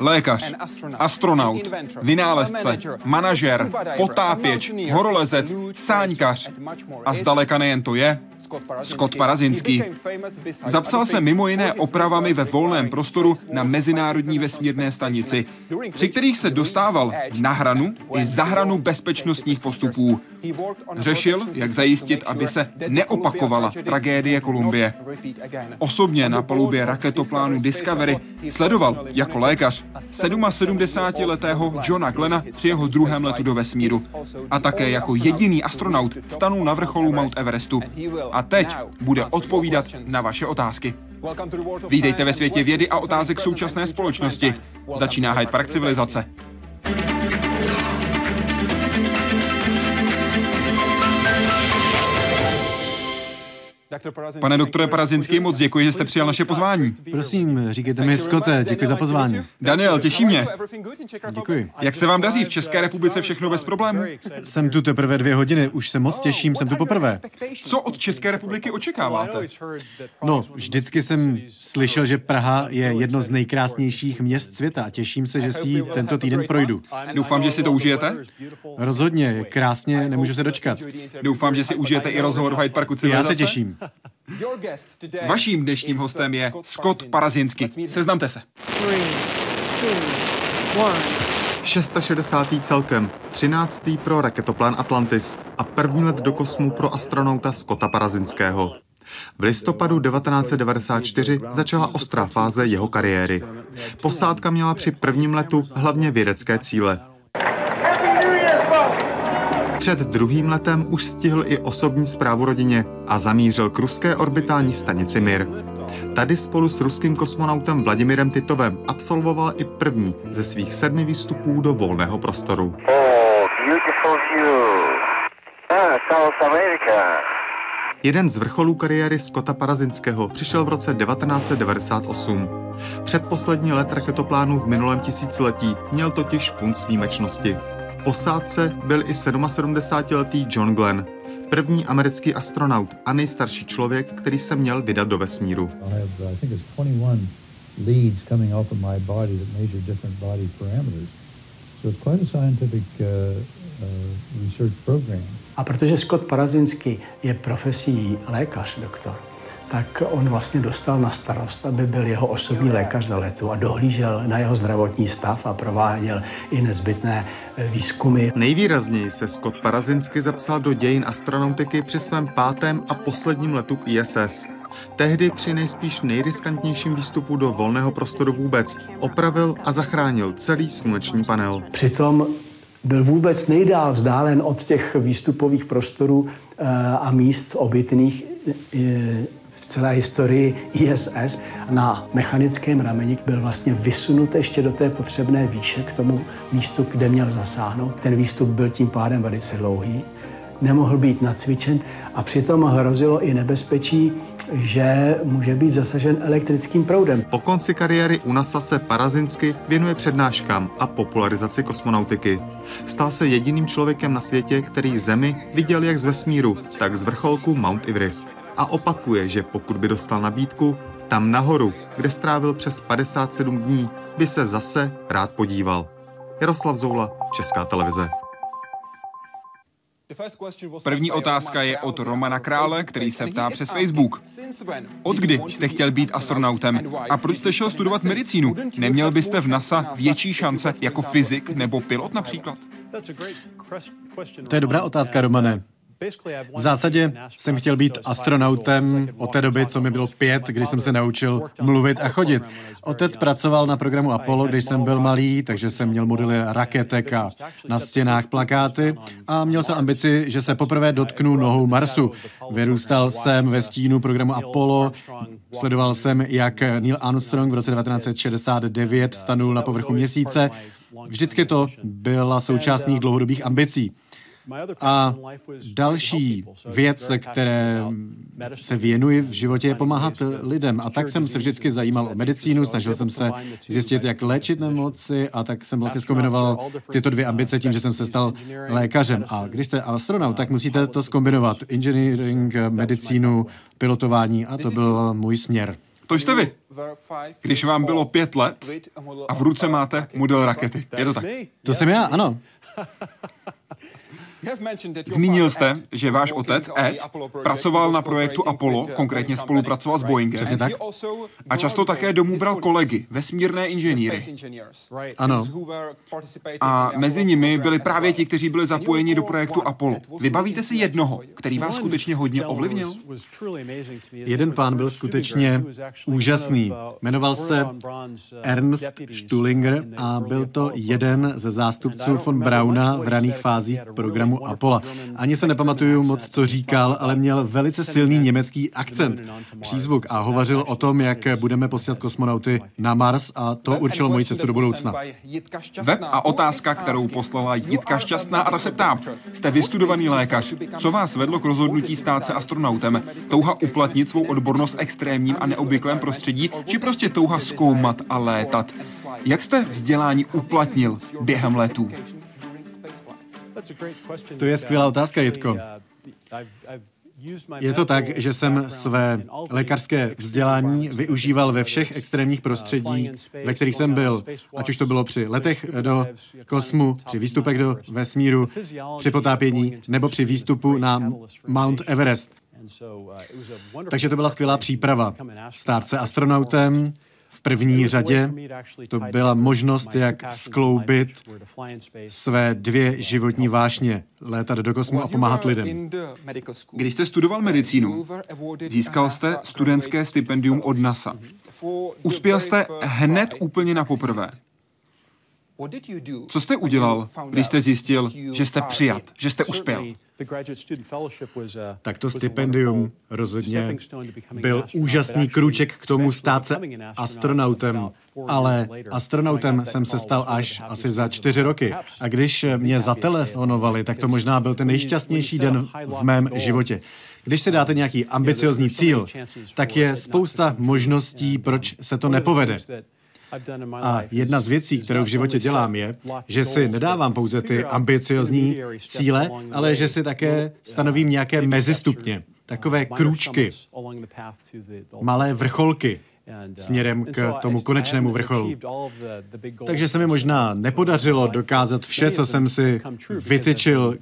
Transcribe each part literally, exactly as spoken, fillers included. lékař, astronaut, vynálezce, manažer, potápěč, horolezec, sáňkař a zdaleka nejen to je Scott Parazynski. Zapsal se mimo jiné opravami ve volném prostoru na mezinárodní vesmírné stanici, při kterých se dostával na hranu i za hranu bezpečnostních postupů. Řešil, jak zajistit, aby se neopakovala tragédie Kolumbie. Osobně na palubě raketoplánu Discovery sledoval jako lékař sedmasedmdesátiletého Johna Glena při jeho druhém letu do vesmíru a také jako jediný astronaut stanul na vrcholu Mount Everestu. A teď bude odpovídat na vaše otázky. Vítejte ve světě vědy a otázek současné společnosti. Začíná Hyde Park Civilizace. Pane doktore Parazynski, moc děkuji, že jste přijal naše pozvání. Prosím, říkejte mi, Scotte, děkuji za pozvání. Daniel, těší mě. Děkuji. Jak se vám daří v České republice, všechno bez problémů? Jsem tu teprve dvě hodiny, už se moc těším, jsem tu poprvé. Co od České republiky očekáváte? No, vždycky jsem slyšel, že Praha je jedno z nejkrásnějších měst světa a těším se, že si ji tento týden projdu. Doufám, že si to užijete? Rozhodně, krásně, nemůžu se dočkat. Doufám, že si užijete i rozhovor v Hyde Parku Civilizace. Já se těším. Vaším dnešním hostem je Scott Parazynski. Seznamte se. šestšedesátý celkem, třináctý pro raketoplán Atlantis a první let do kosmu pro astronauta Scotta Parazynského. V listopadu devatenáct set devadesát čtyři začala ostrá fáze jeho kariéry. Posádka měla při prvním letu hlavně vědecké cíle. Před druhým letem už stihl i osobní zprávu rodině a zamířil k ruské orbitální stanici Mir. Tady spolu s ruským kosmonautem Vladimirem Titovem absolvoval i první ze svých sedmi výstupů do volného prostoru. Oh, beautiful view. Ah, South America. Jeden z vrcholů kariéry Scotta Parazynského přišel v roce devatenáct set devadesát osm. Předposlední let raketoplánu v minulém tisíciletí měl totiž punc výjimečnosti. V posádce byl i sedmasedmdesátiletý John Glenn, první americký astronaut a nejstarší člověk, který se měl vydat do vesmíru. A protože Scott Parazynski je profesí lékař, doktor, tak on vlastně dostal na starost, aby byl jeho osobní lékař za letu a dohlížel na jeho zdravotní stav a prováděl i nezbytné výzkumy. Nejvýrazněji se Scott Parazynski zapsal do dějin astronautiky při svém pátém a posledním letu k I S S. Tehdy při nejspíš nejriskantnějším výstupu do volného prostoru vůbec opravil a zachránil celý sluneční panel. Přitom byl vůbec nejdál vzdálen od těch výstupových prostorů a míst obytných v celé historii I S S. Na mechanickém rameni byl vlastně vysunut ještě do té potřebné výše k tomu výstupu, kde měl zasáhnout. Ten výstup byl tím pádem velice dlouhý, nemohl být nacvičen a přitom hrozilo i nebezpečí, že může být zasažen elektrickým proudem. Po konci kariéry u NASA se Parazynski věnuje přednáškám a popularizaci kosmonautiky. Stal se jediným člověkem na světě, který Zemi viděl jak z vesmíru, tak z vrcholku Mount Everest. A opakuje, že pokud by dostal nabídku, tam nahoru, kde strávil přes padesát sedm dní, by se zase rád podíval. Jaroslav Zoula, Česká televize. První otázka je od Romana Krále, který se ptá přes Facebook. Od kdy jste chtěl být astronautem? A proč jste šel studovat medicínu? Neměl byste v NASA větší šance jako fyzik nebo pilot například? To je dobrá otázka, Romane. V zásadě jsem chtěl být astronautem od té doby, co mi bylo pět, když jsem se naučil mluvit a chodit. Otec pracoval na programu Apollo, když jsem byl malý, takže jsem měl modely raketek a na stěnách plakáty a měl jsem ambici, že se poprvé dotknu nohou Marsu. Vyrůstal jsem ve stínu programu Apollo, sledoval jsem, jak Neil Armstrong v roce devatenáct set šedesát devět stanul na povrchu Měsíce. Vždycky to byla součást mých dlouhodobých ambicí. A další věc, které se věnuji v životě, je pomáhat lidem. A tak jsem se vždycky zajímal o medicínu, snažil jsem se zjistit, jak léčit nemoci a tak jsem vlastně zkombinoval tyto dvě ambice tím, že jsem se stal lékařem. A když jste astronaut, tak musíte to zkombinovat. Engineering, medicínu, pilotování a to byl můj směr. To jste vy. když vám bylo pět let a v ruce máte model rakety. Je to tak? To jsem já, ano. Zmínil jste, že váš otec Ed pracoval na projektu Apollo, konkrétně spolupracoval s Boeingem. Přesně tak. A často také domů bral kolegy, vesmírné inženýry. Ano. A mezi nimi byli právě ti, kteří byli zapojeni do projektu Apollo. Vybavíte si jednoho, který vás skutečně hodně ovlivnil? Jeden pán byl skutečně úžasný. Jmenoval se Ernst Stuhlinger a byl to jeden ze zástupců von Brauna v raných fázích programu Apollo. Ani se nepamatuju moc, co říkal, ale měl velice silný německý akcent, přízvuk a hovořil o tom, jak budeme posílat kosmonauty na Mars a to určilo moji cestu do budoucna. Web a otázka, kterou poslala Jitka Šťastná a ta se ptá, jste vystudovaný lékař, co vás vedlo k rozhodnutí stát se astronautem? Touha uplatnit svou odbornost v extrémním a neobvyklém prostředí, či prostě touha zkoumat a létat? Jak jste vzdělání uplatnil během letů? To je skvělá otázka, Jitko. Je to tak, že jsem své lékařské vzdělání využíval ve všech extrémních prostředí, ve kterých jsem byl. Ať už to bylo při letech do kosmu, při výstupech do vesmíru, při potápění nebo při výstupu na Mount Everest. Takže to byla skvělá příprava. Stát se astronautem, v první řadě to byla možnost, jak skloubit své dvě životní vášně, létat do kosmu a pomáhat lidem. Když jste studoval medicínu, získal jste studentské stipendium od NASA. Uspěl jste hned úplně na poprvé. Co jste udělal, když jste zjistil, že jste přijat, že jste uspěl? Tak to stipendium rozhodně byl úžasný krůček k tomu stát se astronautem, ale astronautem jsem se stal až asi za čtyři roky. A když mě zatelefonovali, tak to možná byl ten nejšťastnější den v mém životě. Když si dáte nějaký ambiciozní cíl, tak je spousta možností, proč se to nepovede. A jedna z věcí, kterou v životě dělám, je, že si nedávám pouze ty ambiciozní cíle, ale že si také stanovím nějaké mezistupně, takové krůčky, malé vrcholky směrem k tomu konečnému vrcholu. Takže se mi možná nepodařilo dokázat vše, co jsem si vytyčil,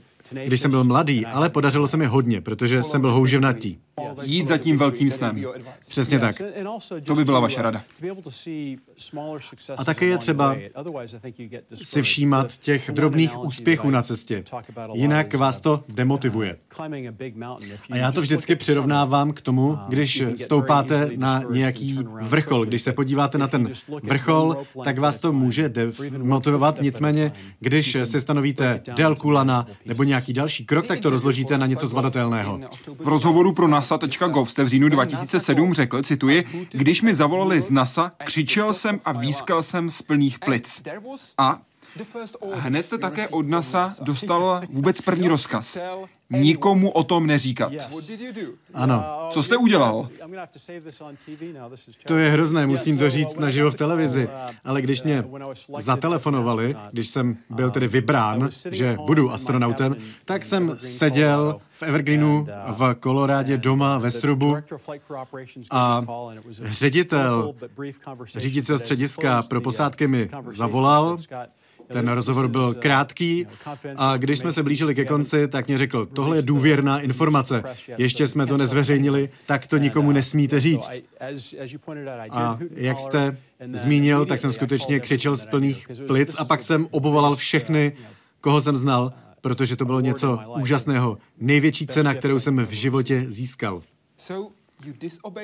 když jsem byl mladý, ale podařilo se mi hodně, protože jsem byl houževnatý. Jít za tím velkým snem. Přesně tak. To by byla vaše rada. A také je třeba si všímat těch drobných úspěchů na cestě. Jinak vás to demotivuje. A já to vždycky přirovnávám k tomu, když stoupáte na nějaký vrchol. Když se podíváte na ten vrchol, tak vás to může demotivovat. Nicméně, když si stanovíte délku lana nebo nějaký další krok, tak to rozložíte na něco zvladatelného. V rozhovoru pro NASA tečka gov jste v říjnu dva tisíce sedm řekl, cituji, když mi zavolali z NASA, křičel jsem a výskal jsem z plných plic. A hned jste také od NASA dostal vůbec první rozkaz. Nikomu o tom neříkat. Ano. Co jste udělal? To je hrozné, musím to říct naživo v televizi. Ale když mě zatelefonovali, když jsem byl tedy vybrán, že budu astronautem, tak jsem seděl v Evergreenu v Kolorádě doma ve srubu a ředitel řídícího střediska pro posádky mi zavolal. Ten rozhovor byl krátký a když jsme se blížili ke konci, tak mě řekl, tohle je důvěrná informace, ještě jsme to nezveřejnili, tak to nikomu nesmíte říct. A jak jste zmínil, tak jsem skutečně křičel z plných plic a pak jsem obvolal všechny, koho jsem znal, protože to bylo něco úžasného. Největší cena, kterou jsem v životě získal.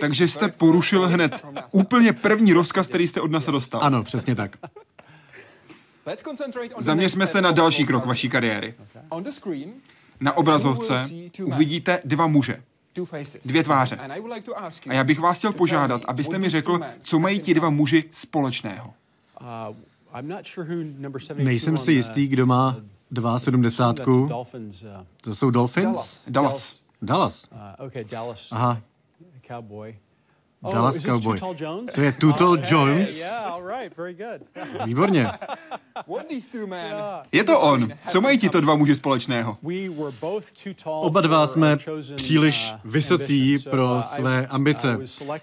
Takže jste porušil hned úplně první rozkaz, který jste od nás dostal. Ano, přesně tak. Zaměřme se na další krok vaší kariéry. Na obrazovce uvidíte dva muže, dvě tváře. A já bych vás chtěl požádat, abyste mi řekl, co mají ti dva muži společného. Nejsem si jistý, kdo má sedmdesátku dva. To jsou Dolphins? Dallas. Dallas. Aha. Dallas Cowboy. To je Tootle Jones. Výborně. Je to on. Co mají tito dva muži společného? Oba dva jsme příliš vysocí pro své ambice.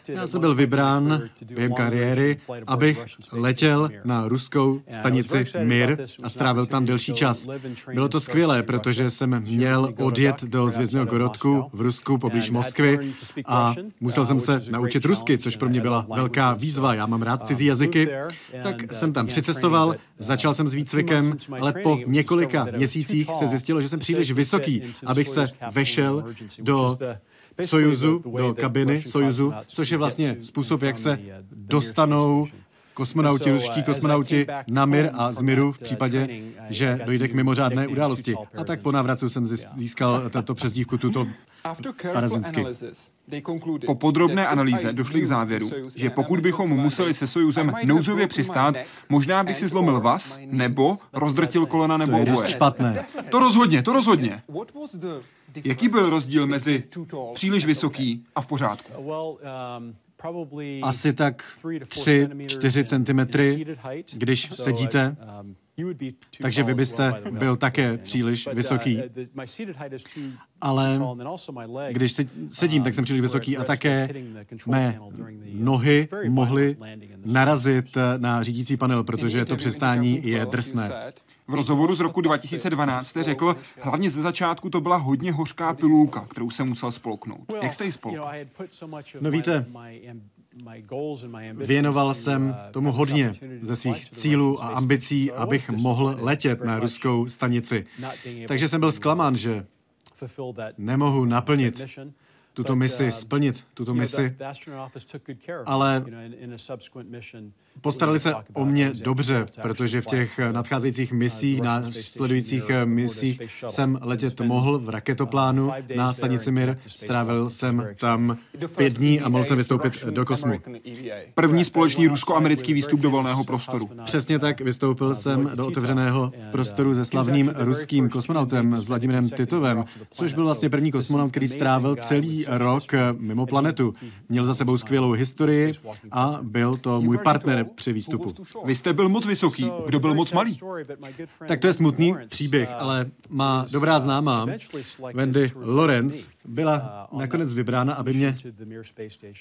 Já jsem byl vybrán během kariéry, abych letěl na ruskou stanici Mir a strávil tam delší čas. Bylo to skvělé, protože jsem měl odjet do Zvezdného Gorodku v Rusku poblíž Moskvy a musel jsem se naučit rusky, což pro mě byla velká výzva. Já mám rád cizí jazyky, tak jsem tam přicestoval, začal jsem s výcvikem, ale po několika měsících se zjistilo, že jsem příliš vysoký, abych se vešel do Sojuzu, do kabiny Sojuzu, což je vlastně způsob, jak se dostanou kosmonauti, ruští kosmonauti na Mir a z Miru v případě, že dojde k mimořádné události. A tak po návratu jsem získal tato přezdívku Tootle Parazynski. Po podrobné analýze došli k závěru, že pokud bychom museli se Sojuzem nouzově přistát, možná bych si zlomil vaz, nebo rozdrtil kolena, nebo oboje. To je dost špatné. To rozhodně, to rozhodně. Jaký byl rozdíl mezi příliš vysoký a v pořádku? Asi tak tři čtyři centimetry, když sedíte, takže vy byste byl také příliš vysoký. Ale když sedím, tak jsem příliš vysoký a také mé nohy mohly narazit na řídící panel, protože to přistání je drsné. V rozhovoru z roku dva tisíce dvanáct jste řekl, hlavně ze začátku to byla hodně hořká pilulka, kterou jsem musel spolknout. Jak jste ji spolkl? No víte, věnoval jsem tomu hodně ze svých cílů a ambicí, abych mohl letět na ruskou stanici. Takže jsem byl zklamán, že nemohu naplnit tuto misi, splnit tuto misi, ale postarali se o mě dobře, protože v těch nadcházejících misích, následujících misích jsem letět mohl v raketoplánu na stanici Mir. Strávil jsem tam pět dní a mohl jsem vystoupit do kosmu. První společný rusko-americký výstup do volného prostoru. Přesně tak, vystoupil jsem do otevřeného prostoru se slavným ruským kosmonautem s Vladimirem Titovem, což byl vlastně první kosmonaut, který strávil celý rok mimo planetu. Měl za sebou skvělou historii a byl to můj partner při výstupu. Vy jste byl moc vysoký, kdo byl moc malý? Tak to je smutný příběh, ale má dobrá známá Wendy Lawrence byla nakonec vybrána, aby mě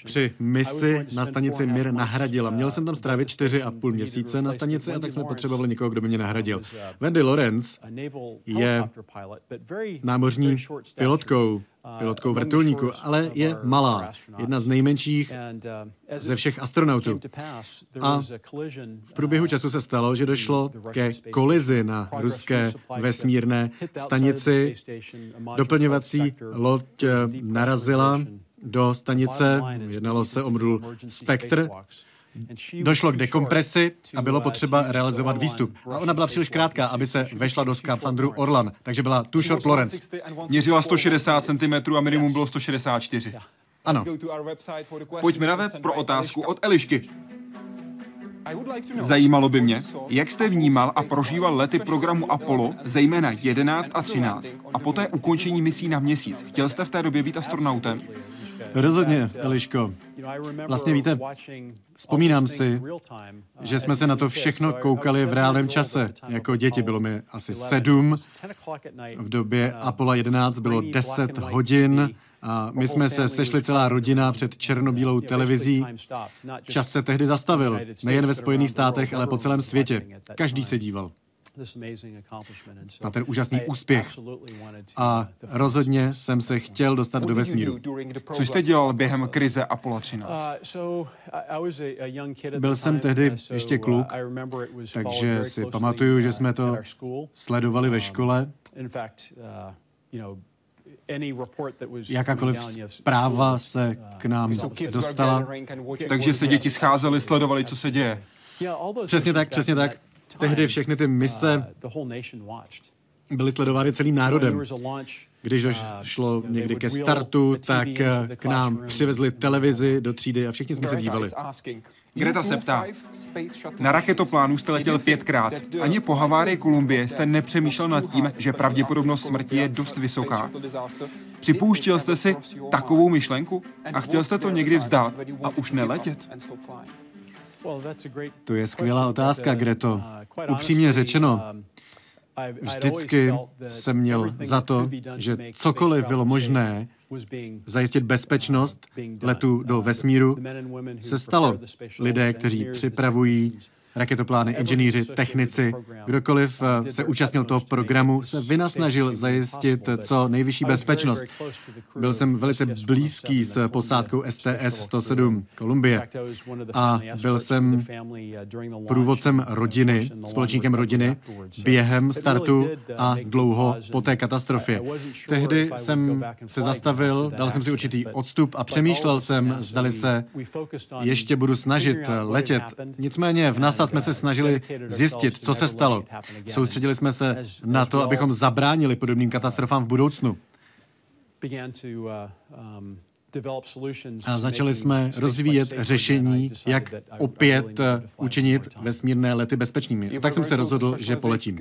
při misi na stanici Mir nahradila. Měl jsem tam strávit čtyři a půl měsíce na stanici a tak jsme potřebovali někoho, kdo by mě nahradil. Wendy Lawrence je námořní pilotkou, pilotkou vrtulníku, ale je malá, jedna z nejmenších ze všech astronautů. A v průběhu času se stalo, že došlo ke kolizi na ruské vesmírné stanici. Doplňovací loď narazila do stanice, jednalo se o modul Spectre. Došlo k dekompresi a bylo potřeba realizovat výstup. A ona byla příliš krátká, aby se vešla do skafandru Orlan, takže byla too short Lawrence. Měřila sto šedesát centimetrů a minimum bylo sto šedesát čtyři. Ano. Pojďme na web pro otázku od Elišky. Zajímalo by mě, jak jste vnímal a prožíval lety programu Apollo, zejména jedenáct a třináct, a poté ukončení misí na měsíc. Chtěl jste v té době být astronautem? Rozhodně, Eliško. Vlastně víte, vzpomínám si, že jsme se na to všechno koukali v reálném čase. Jako děti bylo mi asi sedm, v době Apollo jedenáct bylo deset hodin a my jsme se sešli celá rodina před černobílou televizí. Čas se tehdy zastavil, nejen ve Spojených státech, ale po celém světě. Každý se díval na ten úžasný úspěch. A rozhodně jsem se chtěl dostat do vesmíru. Co jste dělal během krize Apollo třináct? Byl jsem tehdy ještě kluk, takže si pamatuju, že jsme to sledovali ve škole. Jakákoliv zpráva se k nám dostala. Takže se děti scházely, sledovali, co se děje. Přesně tak, přesně tak. Tehdy všechny ty mise byly sledovány celým národem. Když šlo někdy ke startu, tak k nám přivezli televizi do třídy a všichni jsme se dívali. Greta se ptá, na raketoplánu jste letěl pětkrát. Ani po havárii Kolumbie jste nepřemýšlel nad tím, že pravděpodobnost smrti je dost vysoká. Připouštěl jste si takovou myšlenku a chtěl jste to někdy vzdát a už neletět? To je skvělá otázka, Greto. Upřímně řečeno, vždycky jsem měl za to, že cokoliv bylo možné, zajistit bezpečnost letu do vesmíru, se stalo. Lidé, kteří připravují raketoplány, inženýři, technici, kdokoliv se účastnil toho programu, se vynasnažil zajistit co nejvyšší bezpečnost. Byl jsem velice blízký s posádkou S T S sto sedm Columbia a byl jsem průvodcem rodiny, společníkem rodiny během startu a dlouho po té katastrofě. Tehdy jsem se zastavil, dal jsem si určitý odstup a přemýšlel jsem, zdali se ještě budu snažit letět. Nicméně v NASA jsme se snažili zjistit, co se stalo. Soustředili jsme se na to, abychom zabránili podobným katastrofám v budoucnu. A začali jsme rozvíjet řešení, jak opět učinit vesmírné lety bezpečnými. Tak jsem se rozhodl, že poletím.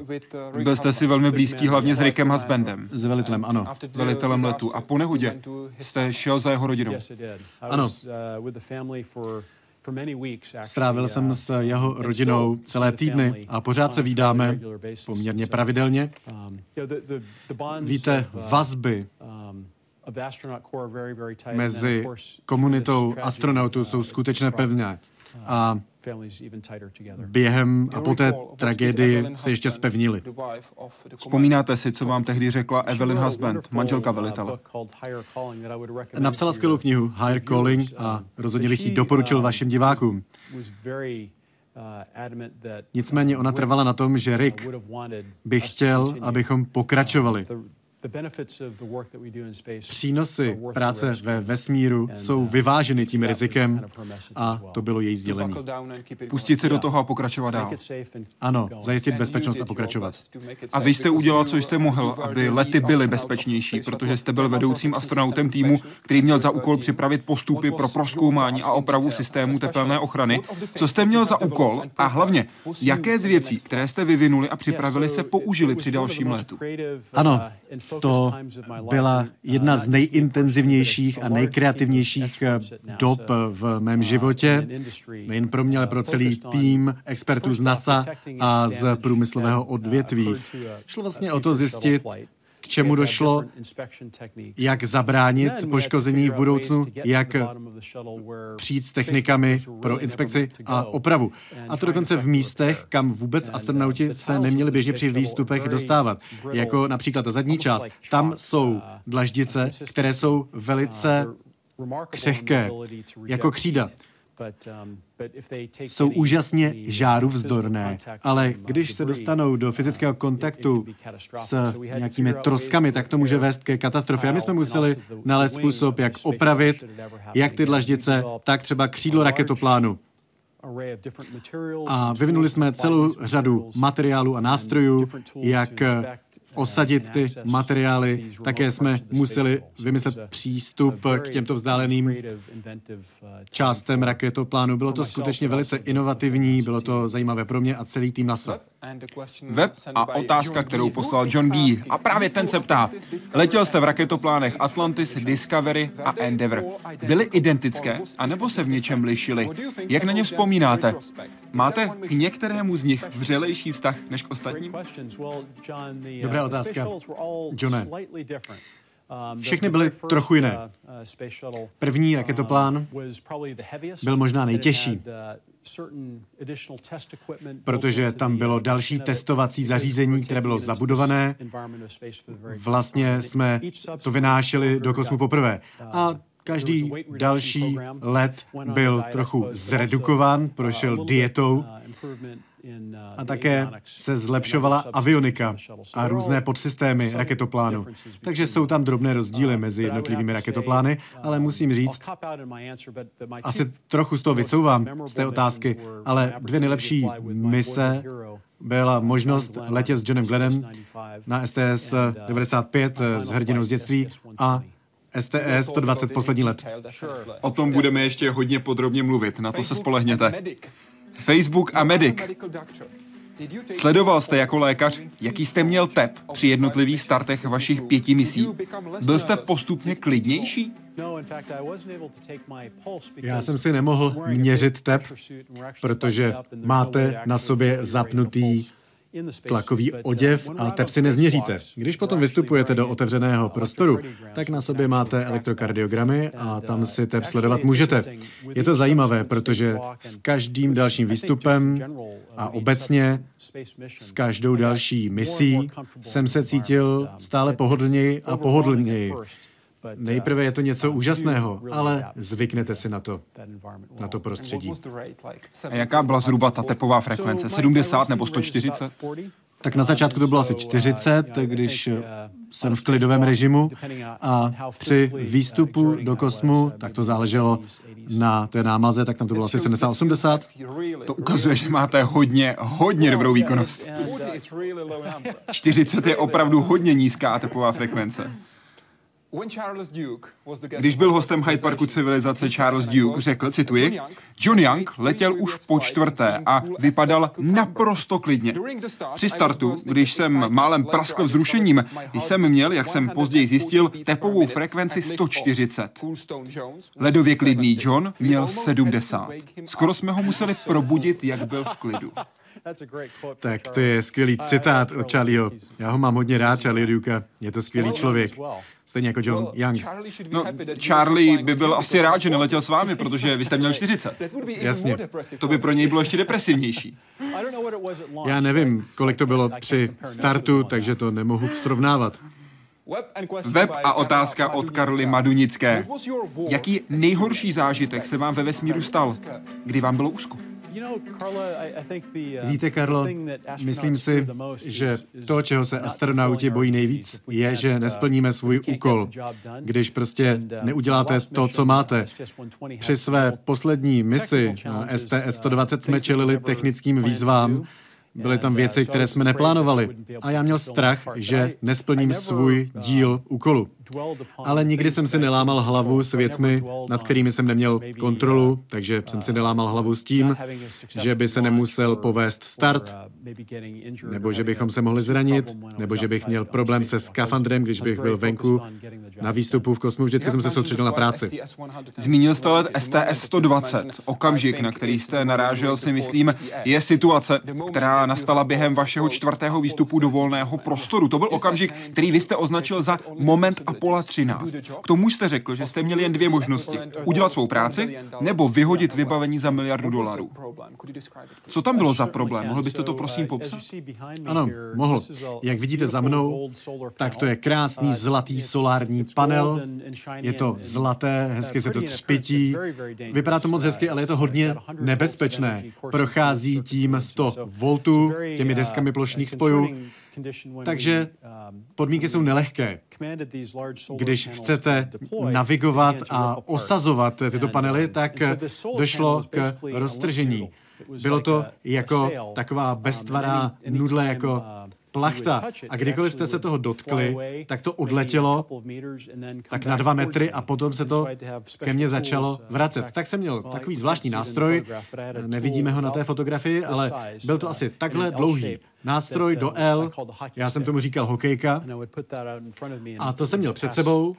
Byl jste si velmi blízký, hlavně s Rickem Husbandem. S velitelem, ano. Velitelem letu. A po nehodě jste šel za jeho rodinou. Ano. Strávil jsem s jeho rodinou celé týdny a pořád se vídáme poměrně pravidelně. Víte, vazby mezi komunitou astronautů jsou skutečně pevné. A během a po té tragédii se ještě zpevnili. Vzpomínáte si, co vám tehdy řekla Evelyn Husband, manželka velitele? Napsala skvělou knihu Higher Calling a rozhodně bych ji doporučil vašim divákům. Nicméně ona trvala na tom, že Rick by chtěl, abychom pokračovali. Přínosy práce ve vesmíru jsou vyváženy tím rizikem a to bylo její sdělení. Pustit se do toho a pokračovat dál. Ano, zajistit bezpečnost a pokračovat. A vy jste udělal, co jste mohl, aby lety byly bezpečnější, protože jste byl vedoucím astronautem týmu, který měl za úkol připravit postupy pro prozkoumání a opravu systému tepelné ochrany. Co jste měl za úkol a hlavně, jaké z věcí, které jste vyvinuli a připravili, se použili při dalším letu? Ano. To byla jedna z nejintenzivnějších a nejkreativnějších dob v mém životě, nejen pro mě, ale pro celý tým expertů z NASA a z průmyslového odvětví. Šlo vlastně o to zjistit, k čemu došlo, jak zabránit poškození v budoucnu, jak přijít s technikami pro inspekci a opravu. A to dokonce v místech, kam vůbec astronauti se neměli běžně při výstupech dostávat. Jako například ta zadní část. Tam jsou dlaždice, které jsou velice křehké, jako křída. Jsou úžasně žáruvzdorné, ale když se dostanou do fyzického kontaktu s nějakými troskami, tak to může vést ke katastrofě. A my jsme museli nalézt způsob, jak opravit, jak ty dlaždice, tak třeba křídlo raketoplánu. A vyvinuli jsme celou řadu materiálů a nástrojů, jak osadit ty materiály. Také jsme museli vymyslet přístup k těmto vzdáleným částem raketoplánu. Bylo to skutečně velice inovativní, bylo to zajímavé pro mě a celý tým NASA. Web a otázka, kterou poslal John Gee. A právě ten se ptá. Letěl jste v raketoplánech Atlantis, Discovery a Endeavour. Byly identické, anebo se v něčem lišily? Jak na ně vzpomínáte? Máte k některému z nich vřelejší vztah než k ostatním? Dobrá otázka, Johne. Všechny byly trochu jiné. První raketoplán byl možná nejtěžší, protože tam bylo další testovací zařízení, které bylo zabudované. Vlastně jsme to vynášeli do kosmu poprvé. A každý další let byl trochu zredukován, prošel dietou a také se zlepšovala avionika a různé podsystémy raketoplánu. Takže jsou tam drobné rozdíly mezi jednotlivými raketoplány, ale musím říct, asi trochu z toho vycouvám z té otázky, ale dvě nejlepší mise byla možnost letět s Johnem Glennem na S T S devadesát pět s hrdinou z dětství a S T S sto dvacet poslední let. O tom budeme ještě hodně podrobně mluvit, na to se spolehněte. Facebook a Medic. Sledoval jste jako lékař, jaký jste měl tep při jednotlivých startech vašich pěti misí? Byl jste postupně klidnější? Já jsem si nemohl měřit tep, protože máte na sobě zapnutý tlakový oděv a tep si nezměříte. Když potom vystupujete do otevřeného prostoru, tak na sobě máte elektrokardiogramy a tam si tep sledovat můžete. Je to zajímavé, protože s každým dalším výstupem a obecně s každou další misí jsem se cítil stále pohodlněji a pohodlněji. Nejprve je to něco úžasného, ale zvyknete si na to, na to prostředí. A jaká byla zhruba ta tepová frekvence? sedmdesát nebo sto čtyřicet? Tak na začátku to bylo asi čtyřicet, když jsem v klidovém režimu a při výstupu do kosmu, tak to záleželo na té námaze, tak tam to bylo asi sedmdesát osmdesát. To ukazuje, že máte hodně, hodně dobrou výkonnost. čtyřicet je opravdu hodně nízká tepová frekvence. Když byl hostem Hyde Parku Civilizace, Charles Duke řekl, cituji, John Young letěl už po čtvrté a vypadal naprosto klidně. Při startu, když jsem málem praskl vzrušením, jsem měl, jak jsem později zjistil, tepovou frekvenci sto čtyřicet. Ledově klidný John měl sedmdesát. Skoro jsme ho museli probudit, jak byl v klidu. Tak to je skvělý citát od Charlieho. Já ho mám hodně rád, Charlie Duka. Je to skvělý člověk. Stejně jako John Young. No, Charlie by byl asi rád, že neletěl s vámi, protože vy jste měl čtyřicet. Jasně. To by pro něj bylo ještě depresivnější. Já nevím, kolik to bylo při startu, takže to nemohu srovnávat. Web a otázka od Karly Madunické. Jaký nejhorší zážitek se vám ve vesmíru stal, kdy vám bylo úzko? Víte, Karlo, myslím si, že to, čeho se astronauti bojí nejvíc, je, že nesplníme svůj úkol, když prostě neuděláte to, co máte. Při své poslední misi na S T S sto dvacet jsme čelili technickým výzvám, byly tam věci, které jsme neplánovali. A já měl strach, že nesplním svůj díl úkolu. Ale nikdy jsem si nelámal hlavu s věcmi, nad kterými jsem neměl kontrolu, takže jsem si nelámal hlavu s tím, že by se nemusel povést start, nebo že bychom se mohli zranit, nebo že bych měl problém se skafandrem, když bych byl venku na výstupu v kosmu. Vždycky jsem se soustředil na práci. Zmínil jste let S T S sto dvacet. Okamžik, na který jste narážel, si myslím, je situace, která nastala během vašeho čtvrtého výstupu do volného prostoru. To byl okamžik, který vy jste označil za moment Apollo třináct. K tomu jste řekl, že jste měli jen dvě možnosti. Udělat svou práci nebo vyhodit vybavení za miliardu dolarů. Co tam bylo za problém? Mohl byste to prosím popsat? Ano, mohl. Jak vidíte za mnou, tak to je krásný zlatý solární panel. Je to zlaté, hezky se to třpytí. Vypadá to moc hezky, ale je to hodně nebezpečné. Prochází tím sto voltů. Těmi deskami plošných spojů. Takže podmínky jsou nelehké. Když chcete navigovat a osazovat tyto panely, tak došlo k roztržení. Bylo to jako taková beztvará nudle, jako plachta. A kdykoliv jste se toho dotkli, tak to odletělo tak na dva metry a potom se to ke mně začalo vracet. Tak jsem měl takový zvláštní nástroj, nevidíme ho na té fotografii, ale byl to asi takhle dlouhý nástroj do L, já jsem tomu říkal hokejka, a to jsem měl před sebou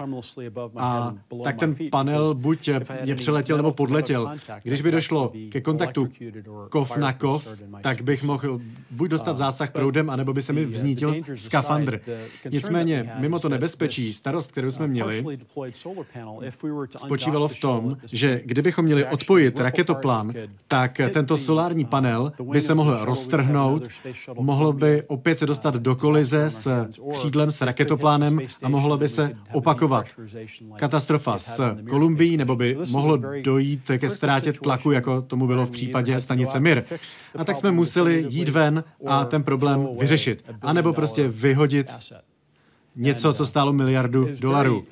a tak ten panel buď mě přeletěl nebo podletěl. Když by došlo ke kontaktu kov na kov, tak bych mohl buď dostat zásah proudem, anebo by se mi vznítil skafandr. Nicméně, mimo to nebezpečí, starost, kterou jsme měli, spočívalo v tom, že kdybychom měli odpojit raketoplán, tak tento solární panel by se mohl roztrhnout, mohlo by opět se dostat do kolize s křídlem, s raketoplánem a mohlo by se opakovat katastrofa s Kolumbií, nebo by mohlo dojít ke ztrátě tlaku, jako tomu bylo v případě stanice Mir. A tak jsme museli jít ven a ten problém vyřešit. A nebo prostě vyhodit něco, co stálo miliardu dolarů.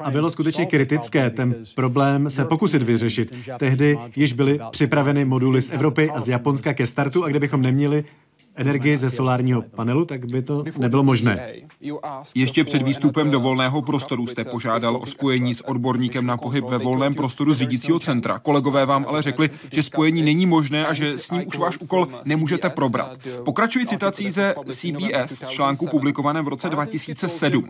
A bylo skutečně kritické ten problém se pokusit vyřešit. Tehdy již byly připraveny moduly z Evropy a z Japonska ke startu a kdybychom neměli energie ze solárního panelu, tak by to nebylo možné. Ještě před výstupem do volného prostoru jste požádal o spojení s odborníkem na pohyb ve volném prostoru řídícího centra. Kolegové vám ale řekli, že spojení není možné a že s ním už váš úkol nemůžete probrat. Pokračuji citací ze C B S článku publikovaném v roce dva tisíce sedm.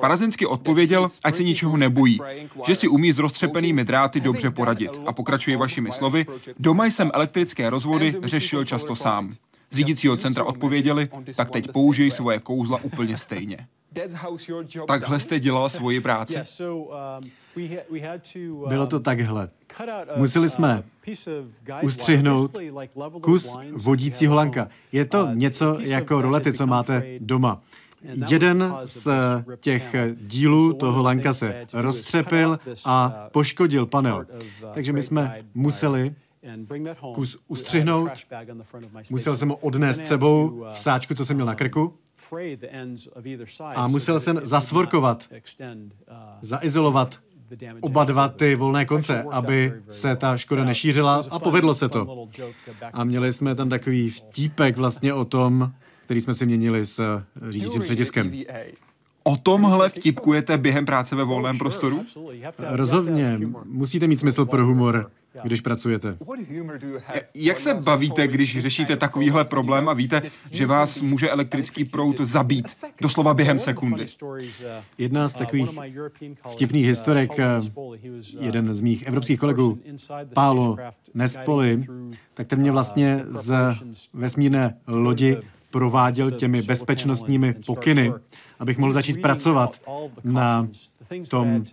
Parazynski odpověděl, ať se ničeho nebojí, že si umí s roztřepenými dráty dobře poradit. A pokračuji vašimi slovy, doma jsem elektrické rozvody řešil často sám. Z řídícího centra odpověděli, tak teď použij svoje kouzla úplně stejně. Takhle jste dělal svoji práci? Bylo to takhle. Museli jsme ustřihnout kus vodícího lanka. Je to něco jako rolety, co máte doma. Jeden z těch dílů toho lanka se roztřepil a poškodil panel. Takže my jsme museli kus ustřihnout, musel jsem ho odnést sebou v sáčku, co jsem měl na krku, a musel jsem zasvorkovat, zaizolovat oba dva ty volné konce, aby se ta škoda nešířila, a povedlo se to. A měli jsme tam takový vtípek vlastně o tom, který jsme si měnili s řídícím střediskem. O tomhle vtipkujete během práce ve volném prostoru? Rozhodně. Musíte mít smysl pro humor, když pracujete. Jak se bavíte, když řešíte takovýhle problém a víte, že vás může elektrický proud zabít, doslova během sekundy? Jedna z takových vtipných historek, jeden z mých evropských kolegů, Paolo Nespoli, tak ten mě vlastně z vesmírné lodi prováděl těmi bezpečnostními pokyny, abych mohl začít pracovat na tom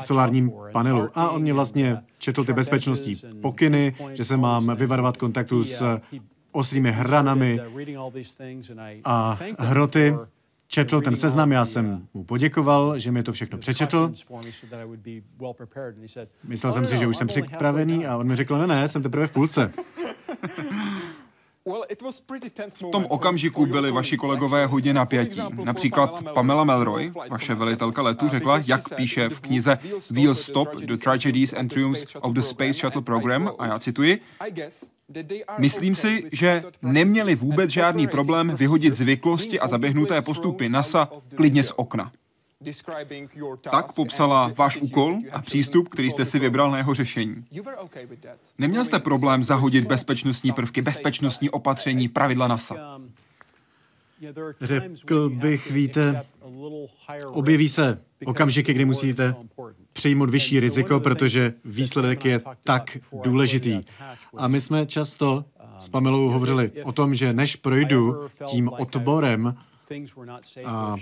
solárním panelu. A on mě vlastně četl ty bezpečnostní pokyny, že se mám vyvarovat kontaktu s ostrými hranami a hroty. Četl ten seznam, já jsem mu poděkoval, že mi to všechno přečetl. Myslel jsem si, že už jsem připravený, a on mi řekl, ne, ne, jsem teprve v půlce. V tom okamžiku byli vaši kolegové hodně napjatí. Například Pamela Melroy, vaše velitelka letu, řekla, jak píše v knize We'll Stop the Tragedies and Triumphs of the Space Shuttle Program, a já cituji, myslím si, že neměli vůbec žádný problém vyhodit zvyklosti a zaběhnuté postupy NASA klidně z okna. Tak popsala váš úkol a přístup, který jste si vybral na jeho řešení. Neměl jste problém zahodit bezpečnostní prvky, bezpečnostní opatření, pravidla NASA? Řekl bych, víte, objeví se okamžiky, kdy musíte přijmout vyšší riziko, protože výsledek je tak důležitý. A my jsme často s Pamelou hovořili o tom, že než projdu tím otborem, a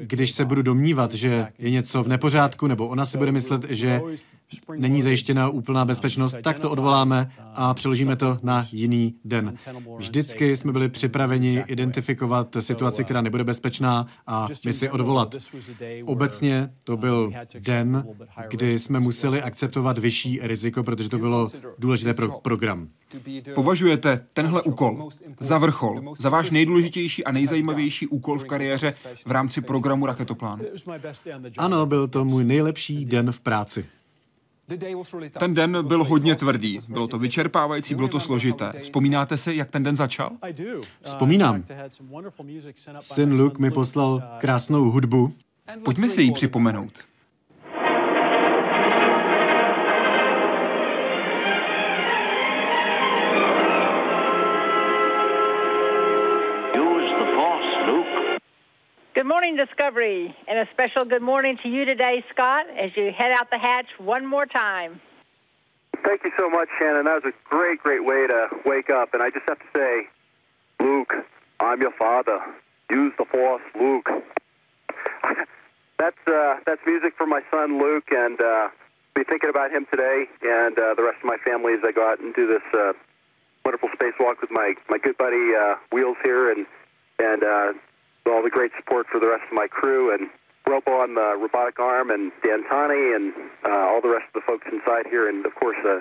když se budu domnívat, že je něco v nepořádku, nebo ona si bude myslet, že není zajištěna úplná bezpečnost, tak to odvoláme a přeložíme to na jiný den. Vždycky jsme byli připraveni identifikovat situaci, která nebude bezpečná, a misi odvolat. Obecně to byl den, kdy jsme museli akceptovat vyšší riziko, protože to bylo důležité pro program. Považujete tenhle úkol za vrchol, za váš nejdůležitější a nejzajímavější úkol v kariéře v rámci programu raketoplánu? Ano, byl to můj nejlepší den v práci. Ten den byl hodně tvrdý, bylo to vyčerpávající, bylo to složité. Vzpomínáte si, jak ten den začal? Vzpomínám. Syn Luke mi poslal krásnou hudbu. Pojďme si ji připomenout. Good morning, Discovery, and a special good morning to you today, Scott, as you head out the hatch one more time. Thank you so much, Shannon. That was a great, great way to wake up, and I just have to say, Luke, I'm your father. Use the force, Luke. that's uh, that's music for my son, Luke, and uh, be thinking about him today and uh, the rest of my family as I go out and do this uh, wonderful spacewalk with my my good buddy uh, Wheels here, and and. Uh, all the great support for the rest of my crew, and Robo on the robotic arm, and Dantani, and uh, all the rest of the folks inside here, and of course the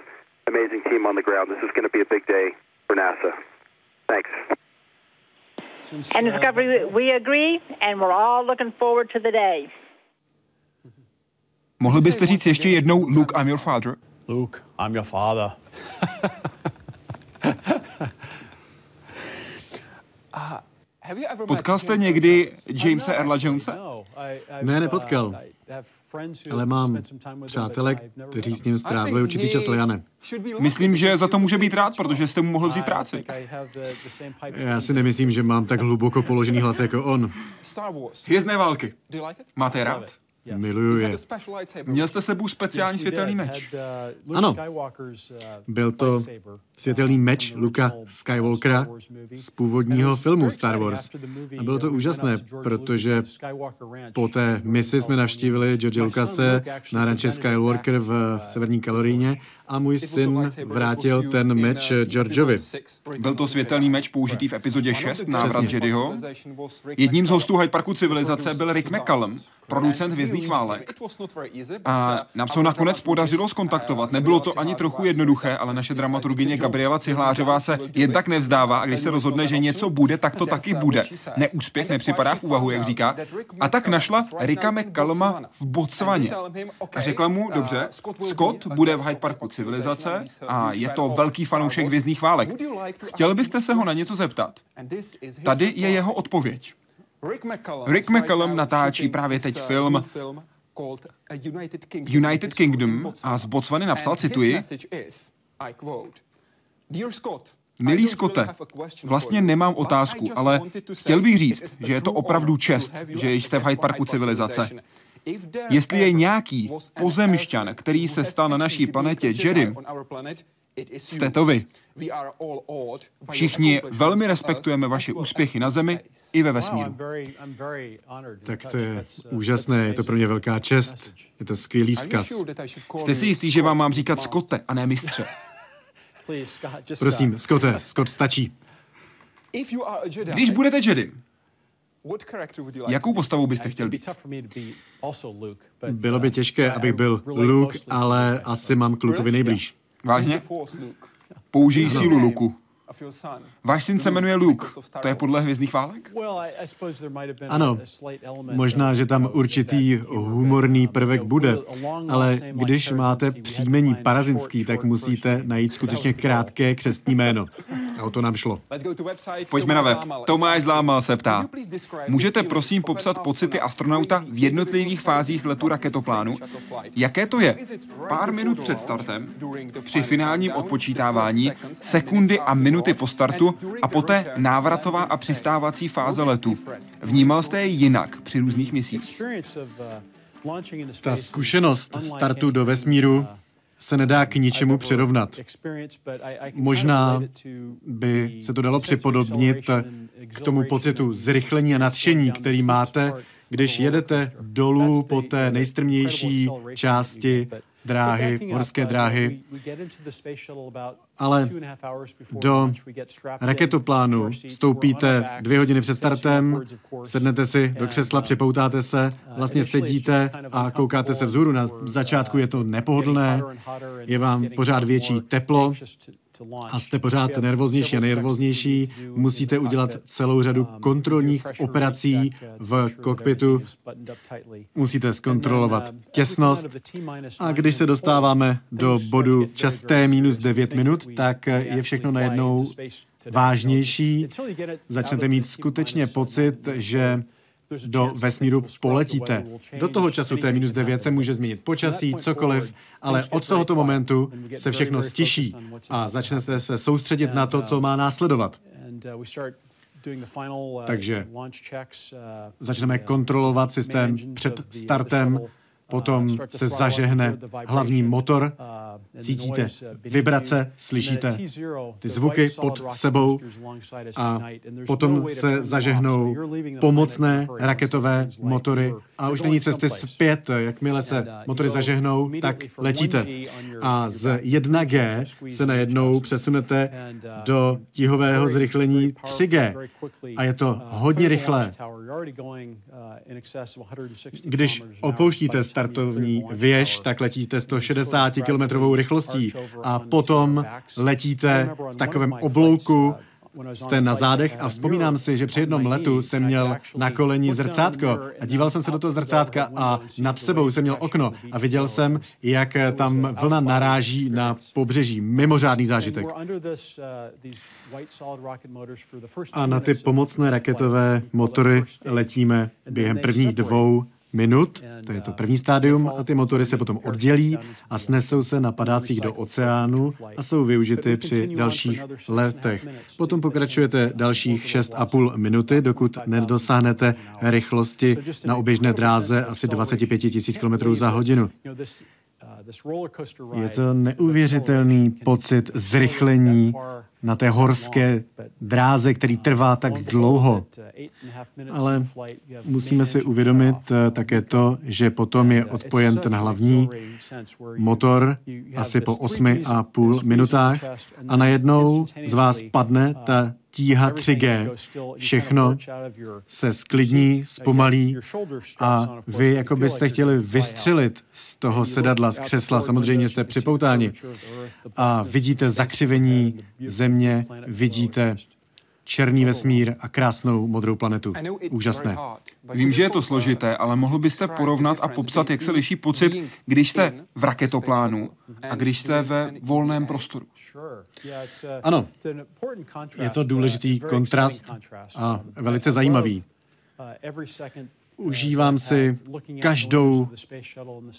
amazing team on the ground. This is going to be a big day for NASA. Thanks. And Discovery, we agree, and we're all looking forward to the day. Mohli byste říct ještě jednou, Luke, I'm your father? Luke, I'm your father. Potkal jste někdy Jamesa Erla Jonesa? Ne, nepotkal. Ale mám přátele, kteří s ním strávili určitý čas. Liane, myslím, že za to může být rád, protože jste mu mohl vzít práci. Já si nemyslím, že mám tak hluboko položený hlas jako on. Hvězdné války. Máte je rád? Miluju je. Měl jste sebou speciální světelný meč. Ano. Byl to světelný meč Luka Skywalkera z původního filmu Star Wars. A bylo to úžasné, protože po té misi jsme navštívili George Lucase na ranče Skywalker v Severní Karolíně a můj syn vrátil ten meč Georgeovi. Byl to světelný meč použitý v epizodě šest Návrat Jediho. Jedním z hostů Hyde Parku Civilizace byl Rick McCallum, producent Hvězdných válek. A nám se nakonec podařilo zkontaktovat. Nebylo to ani trochu jednoduché, ale naše dramaturgyně Gabriela Cihlářová se jen tak nevzdává a když se rozhodne, že něco bude, tak to taky bude. Neúspěch nepřipadá v úvahu, jak říká. A tak našla Ricka McCalluma v Botswaně. A řekla mu, dobře, Scott bude v Hyde Parku Civilizace a je to velký fanoušek Hvězdných válek. Chtěl byste se ho na něco zeptat? Tady je jeho odpověď. Rick McCallum natáčí právě teď film United Kingdom a z Botswany napsal, cituji, Milý Scotte, vlastně nemám otázku, ale chtěl bych říct, že je to opravdu čest, že jste v Hyde Parku Civilizace. Jestli je nějaký pozemšťan, který se stal na naší planetě Jedim, jste to vy. Všichni velmi respektujeme vaše úspěchy na Zemi i ve vesmíru. Tak to je úžasné, je to pro mě velká čest, je to skvělý vzkaz. Jste si jistý, že vám mám říkat Scotte a ne mistře? Prosím, Scotte, Scott stačí. Když budete Jedim, jakou postavou byste chtěl být? Bylo by těžké, abych byl Luke, ale asi mám k Lukeovi nejblíž. Vážně? Použij sílu Luku. Váš syn se jmenuje Luke. To je podle Hvězdných válek? Ano. Možná, že tam určitý humorný prvek bude, ale když máte příjmení Parazynský, tak musíte najít skutečně krátké křestní jméno. A o to nám šlo. Pojďme na web. Tomáš Zlámal se ptá. Můžete prosím popsat pocity astronauta v jednotlivých fázích letu raketoplánu? Jaké to je? Pár minut před startem, při finálním odpočítávání, sekundy a minuty po startu a poté návratová a přistávací fáze letu. Vnímal jste je jinak při různých misích? Ta zkušenost startu do vesmíru se nedá k ničemu přirovnat. Možná by se to dalo připodobnit k tomu pocitu zrychlení a nadšení, který máte, když jedete dolů po té nejstrmější části dráhy, horské dráhy, ale do raketoplánu vstoupíte dvě hodiny před startem, sednete si do křesla, připoutáte se, vlastně sedíte a koukáte se vzhůru. Na začátku je to nepohodlné, je vám pořád větší teplo a jste pořád nervóznější a nejnervóznější. Musíte udělat celou řadu kontrolních operací v kokpitu. Musíte zkontrolovat těsnost. A když se dostáváme do bodu čas T minus devět minut, tak je všechno najednou vážnější. Začnete mít skutečně pocit, že do vesmíru poletíte. Do toho času té minus devět se může změnit počasí, cokoliv, ale od tohoto momentu se všechno stiší a začnete se soustředit na to, co má následovat. Takže začneme kontrolovat systém před startem, potom se zažehne hlavní motor, cítíte vibrace, slyšíte ty zvuky pod sebou a potom se zažehnou pomocné raketové motory a už není cesty zpět. Jakmile se motory zažehnou, tak letíte. A z jedna G se najednou přesunete do tíhového zrychlení tři G a je to hodně rychlé. Když opouštíte startovní věž, tak letíte sto šedesáti kilometrovou rychlostí a potom letíte v takovém oblouku jste na zádech a vzpomínám si, že při jednom letu jsem měl na koleni zrcátko a díval jsem se do toho zrcátka a nad sebou jsem měl okno a viděl jsem, jak tam vlna naráží na pobřeží. Mimořádný zážitek. A na ty pomocné raketové motory letíme během prvních dvou minut, to je to první stádium, a ty motory se potom oddělí a snesou se na padácích do oceánu a jsou využity při dalších letech. Potom pokračujete dalších šest a půl minuty, dokud nedosáhnete rychlosti na oběžné dráze asi dvacet pět tisíc kilometrů za hodinu. Je to neuvěřitelný pocit zrychlení na té horské dráze, který trvá tak dlouho. Ale musíme si uvědomit také to, že potom je odpojen ten hlavní motor asi po osmi a půl minutách a najednou z vás padne ta tíha tři gé. Všechno se sklidní, zpomalí a vy jako byste chtěli vystřelit z toho sedadla, z křesla. Samozřejmě jste připoutáni a vidíte zakřivení země, vidíte černý vesmír a krásnou modrou planetu. Úžasné. Vím, že je to složité, ale mohl byste porovnat a popsat, jak se liší pocit, když jste v raketoplánu a když jste ve volném prostoru? Ano, je to důležitý kontrast a velice zajímavý. Užívám si každou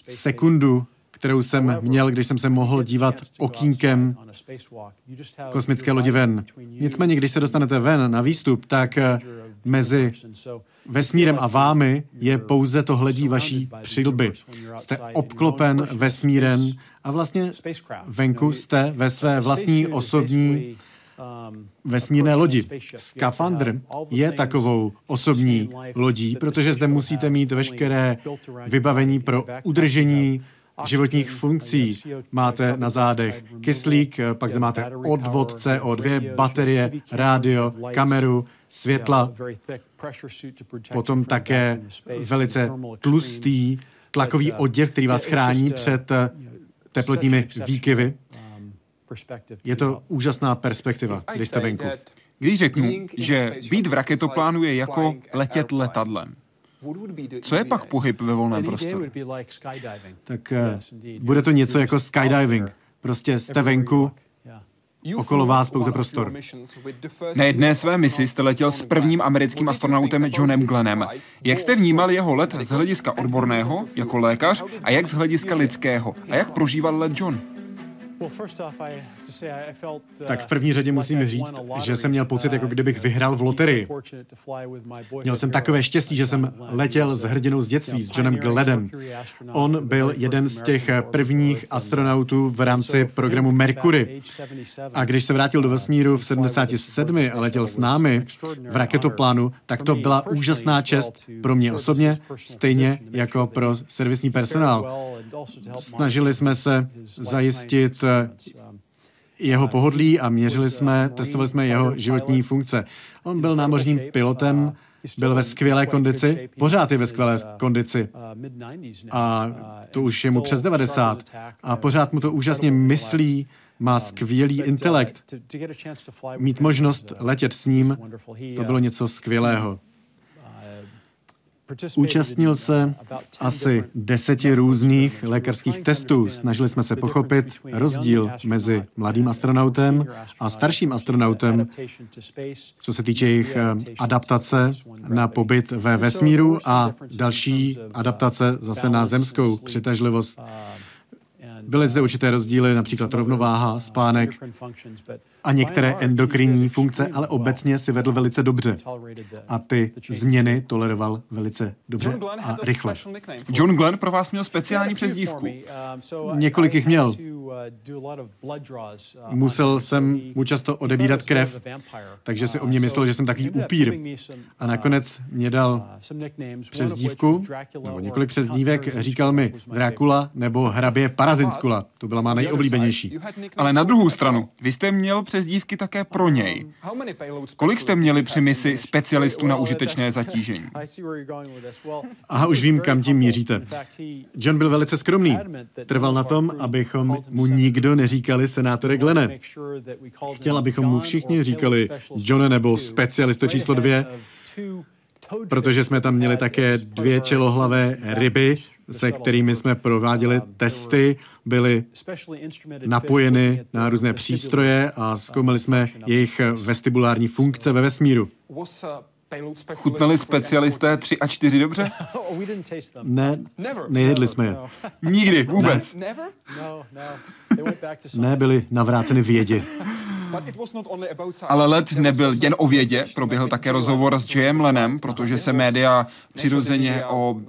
sekundu, kterou jsem měl, když jsem se mohl dívat okýnkem kosmické lodi ven. Nicméně, když se dostanete ven na výstup, tak mezi vesmírem a vámi je pouze to hledí vaší přilby. Jste obklopen vesmírem a vlastně venku jste ve své vlastní osobní vesmírné lodi. Skafandr je takovou osobní lodí, protože zde musíte mít veškeré vybavení pro udržení životních funkcí. Máte na zádech kyslík, pak zde máte odvod C O dva, baterie, rádio, kameru, světla, potom také velice tlustý tlakový oděv, který vás chrání před teplotními výkyvy. Je to úžasná perspektiva, když jste venku. Když řeknu, že být v raketoplánu je jako letět letadlem, co je pak pohyb ve volném prostoru? Tak bude to něco jako skydiving. Prostě jste venku, okolo vás pouze prostor. Na jedné své misi jste letěl s prvním americkým astronautem Johnem Glennem. Jak jste vnímal jeho let z hlediska odborného, jako lékař, a jak z hlediska lidského? A jak prožíval let John? Tak v první řadě musím říct, že jsem měl pocit, jako kdybych vyhrál v loterii. Měl jsem takové štěstí, že jsem letěl s hrdinou z dětství, s Johnem Glennem. On byl jeden z těch prvních astronautů v rámci programu Mercury. A když se vrátil do vesmíru v sedmdesáti sedmi a letěl s námi v raketoplánu, tak to byla úžasná čest pro mě osobně, stejně jako pro servisní personál. Snažili jsme se zajistit jeho pohodlí a měřili jsme, testovali jsme jeho životní funkce. On byl námořním pilotem, byl ve skvělé kondici, pořád je ve skvělé kondici. A to už je mu přes devadesát. A pořád mu to úžasně myslí, má skvělý intelekt. Mít možnost letět s ním, to bylo něco skvělého. Účastnil se asi deseti různých lékařských testů. Snažili jsme se pochopit rozdíl mezi mladým astronautem a starším astronautem, co se týče jejich adaptace na pobyt ve vesmíru a další adaptace zase na zemskou přitažlivost. Byly zde určité rozdíly, například rovnováha, spánek a některé endokrinní funkce, ale obecně si vedl velice dobře a ty změny toleroval velice dobře a rychle. John Glenn pro vás měl speciální přezdívku. Několik jich měl. Musel jsem mu často odebírat krev, takže si o mě myslel, že jsem takový upír. A nakonec mě dal přezdívku, nebo několik přezdívek, říkal mi Drákula nebo hrabě Parazynský. kola. To byla má nejoblíbenější. Ale na druhou stranu, vy jste měl přezdívky také pro něj. Kolik jste měli při misi specialistů na užitečné zatížení? Aha, už vím, kam tím míříte. John byl velice skromný. Trval na tom, abychom mu nikdo neříkali senátore Glenne. Chtěl, abychom mu všichni říkali John nebo specialisto číslo dvě, protože jsme tam měli také dvě čelohlavé ryby, se kterými jsme prováděli testy, byly napojeny na různé přístroje a zkoumali jsme jejich vestibulární funkce ve vesmíru. Chutnali specialisté tři a čtyři dobře? Ne, nejedli jsme je. Nikdy, vůbec. Ne, ne byli navráceny vědě. Ale let nebyl jen o vědě, proběhl také rozhovor s Jayem Lenem, protože se média přirozeně o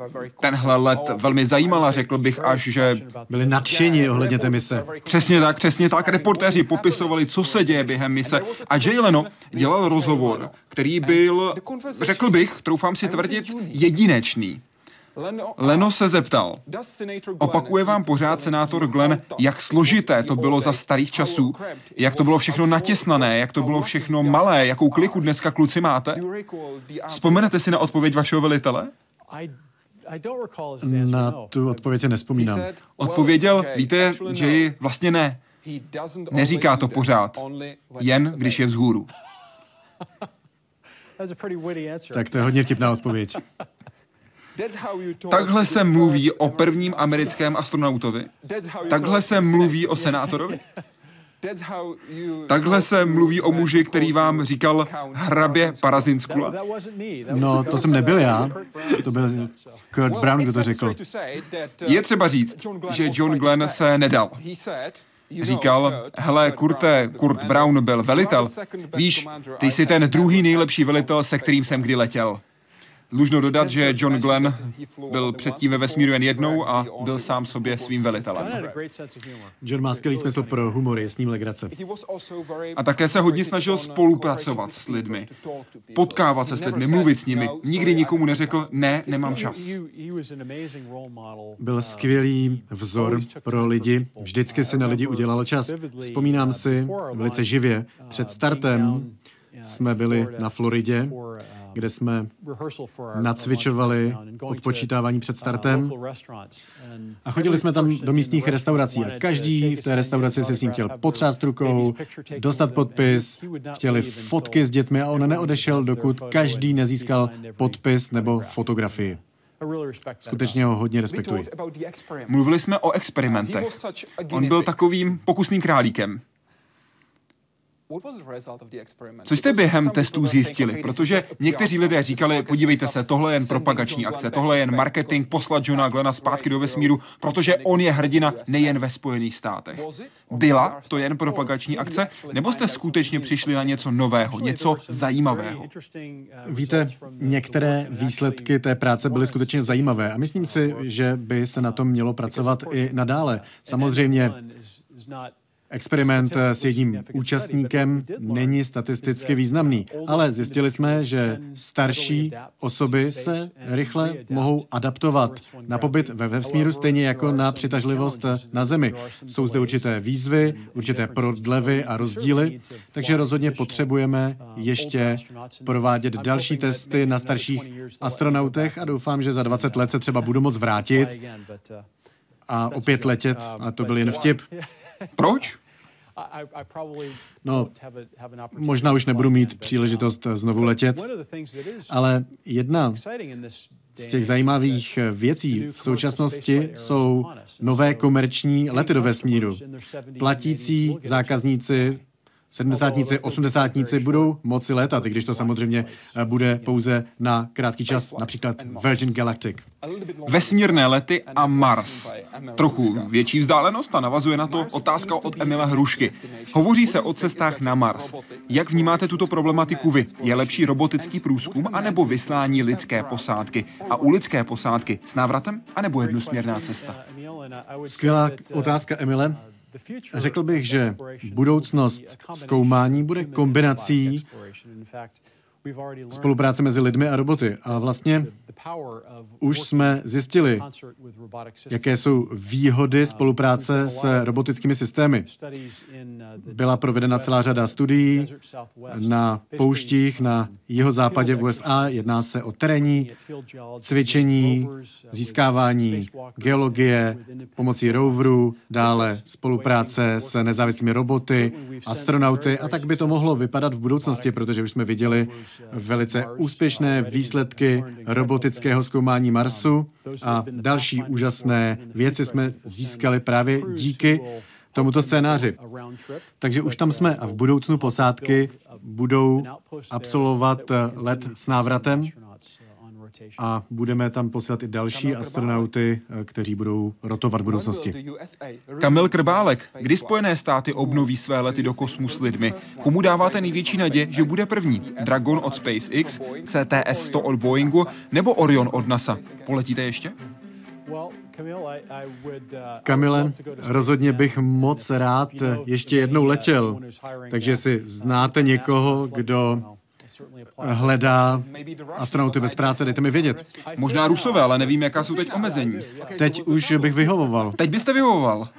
tenhle let velmi zajímala, řekl bych až, že... Byli nadšení ohledně té mise. Přesně tak, přesně tak. Reportéři popisovali, co se děje během mise. A Jay Leno dělal rozhovor, který byl, řekl bych, troufám si tvrdit, jedinečný. Leno se zeptal, opakuje vám pořád senátor Glenn, jak složité to bylo za starých časů, jak to bylo všechno natěsnané, jak to bylo všechno malé, jakou kliku dneska kluci máte? Vzpomenete si na odpověď vašeho velitele? Na tu odpověď se nespomínám. Odpověděl, víte, že vlastně ne. Neříká to pořád, jen když je vzhůru. Tak to je hodně vtipná odpověď. Takhle se mluví o prvním americkém astronautovi. Takhle se mluví o senátorovi. Takhle se mluví o muži, který vám říkal hrabě Parazynskula. No, to jsem nebyl já. To byl Kurt Brown, kdo to řekl. Je třeba říct, že John Glenn se nedal. Říkal, hele, Kurte, Kurt Brown byl velitel. Víš, ty jsi ten druhý nejlepší velitel, se kterým jsem kdy letěl. Dlužno dodat, že John Glenn byl předtím ve vesmíru jen jednou a byl sám sobě svým velitelem. John má skvělý smysl pro humor, je s ním legrace. A také se hodně snažil spolupracovat s lidmi, potkávat se s lidmi, mluvit s nimi. Nikdy nikomu neřekl, ne, nemám čas. Byl skvělý vzor pro lidi, vždycky si na lidi udělal čas. Vzpomínám si velice živě, před startem jsme byli na Floridě, kde jsme nacvičovali odpočítávání před startem a chodili jsme tam do místních restaurací a každý v té restauraci se s ním chtěl potřást rukou, dostat podpis, chtěli fotky s dětmi a on neodešel, dokud každý nezískal podpis nebo fotografii. Skutečně ho hodně respektuji. Mluvili jsme o experimentech. On byl takovým pokusným králíkem. Co jste během testů zjistili? Protože někteří lidé říkali, podívejte se, tohle je jen propagační akce, tohle je jen marketing, poslat Johna Glenna zpátky do vesmíru, protože on je hrdina nejen ve Spojených státech. Byla to jen propagační akce, nebo jste skutečně přišli na něco nového, něco zajímavého? Víte, některé výsledky té práce byly skutečně zajímavé a myslím si, že by se na tom mělo pracovat i nadále. Samozřejmě, experiment s jedním účastníkem není statisticky významný, ale zjistili jsme, že starší osoby se rychle mohou adaptovat na pobyt ve vesmíru stejně jako na přitažlivost na Zemi. Jsou zde určité výzvy, určité prodlevy a rozdíly, takže rozhodně potřebujeme ještě provádět další testy na starších astronautech a doufám, že za dvacet let se třeba budu moc vrátit a opět letět, a to byl jen vtip. Proč? No, možná už nebudu mít příležitost znovu letět, ale jedna z těch zajímavých věcí v současnosti jsou nové komerční lety do vesmíru. Platící zákazníci, sedmdesátníci, osmdesátníci budou moci létat, i když to samozřejmě bude pouze na krátký čas, například Virgin Galactic. Vesmírné lety a Mars. Trochu větší vzdálenost a navazuje na to otázka od Emila Hrušky. Hovoří se o cestách na Mars. Jak vnímáte tuto problematiku vy? Je lepší robotický průzkum anebo vyslání lidské posádky? A u lidské posádky s návratem anebo jednosměrná cesta? Skvělá otázka, Emile. Řekl bych, že budoucnost zkoumání bude kombinací spolupráce mezi lidmi a roboty. A vlastně už jsme zjistili, jaké jsou výhody spolupráce s robotickými systémy. Byla provedena celá řada studií na pouštích na jihozápadě v U S A. Jedná se o terénní cvičení, získávání geologie pomocí roverů, dále spolupráce s nezávislými roboty, astronauty. A tak by to mohlo vypadat v budoucnosti, protože už jsme viděli velice úspěšné výsledky robotického zkoumání Marsu a další úžasné věci jsme získali právě díky tomuto scénáři. Takže už tam jsme a v budoucnu posádky budou absolvovat let s návratem a budeme tam posílat i další astronauty, kteří budou rotovat v budoucnosti. Kamil Krbálek, kdy Spojené státy obnoví své lety do kosmu s lidmi? Komu dáváte největší naději, že bude první? Dragon od SpaceX, C T S sto od Boeingu nebo Orion od NASA? Poletíte ještě? Kamile, rozhodně bych moc rád ještě jednou letěl. Takže jestli znáte někoho, kdo hledá astronauty bez práce, dejte mi vědět. Možná Rusové, ale nevím, jaká jsou teď omezení. Teď už bych vyhovoval. Teď byste vyhovoval.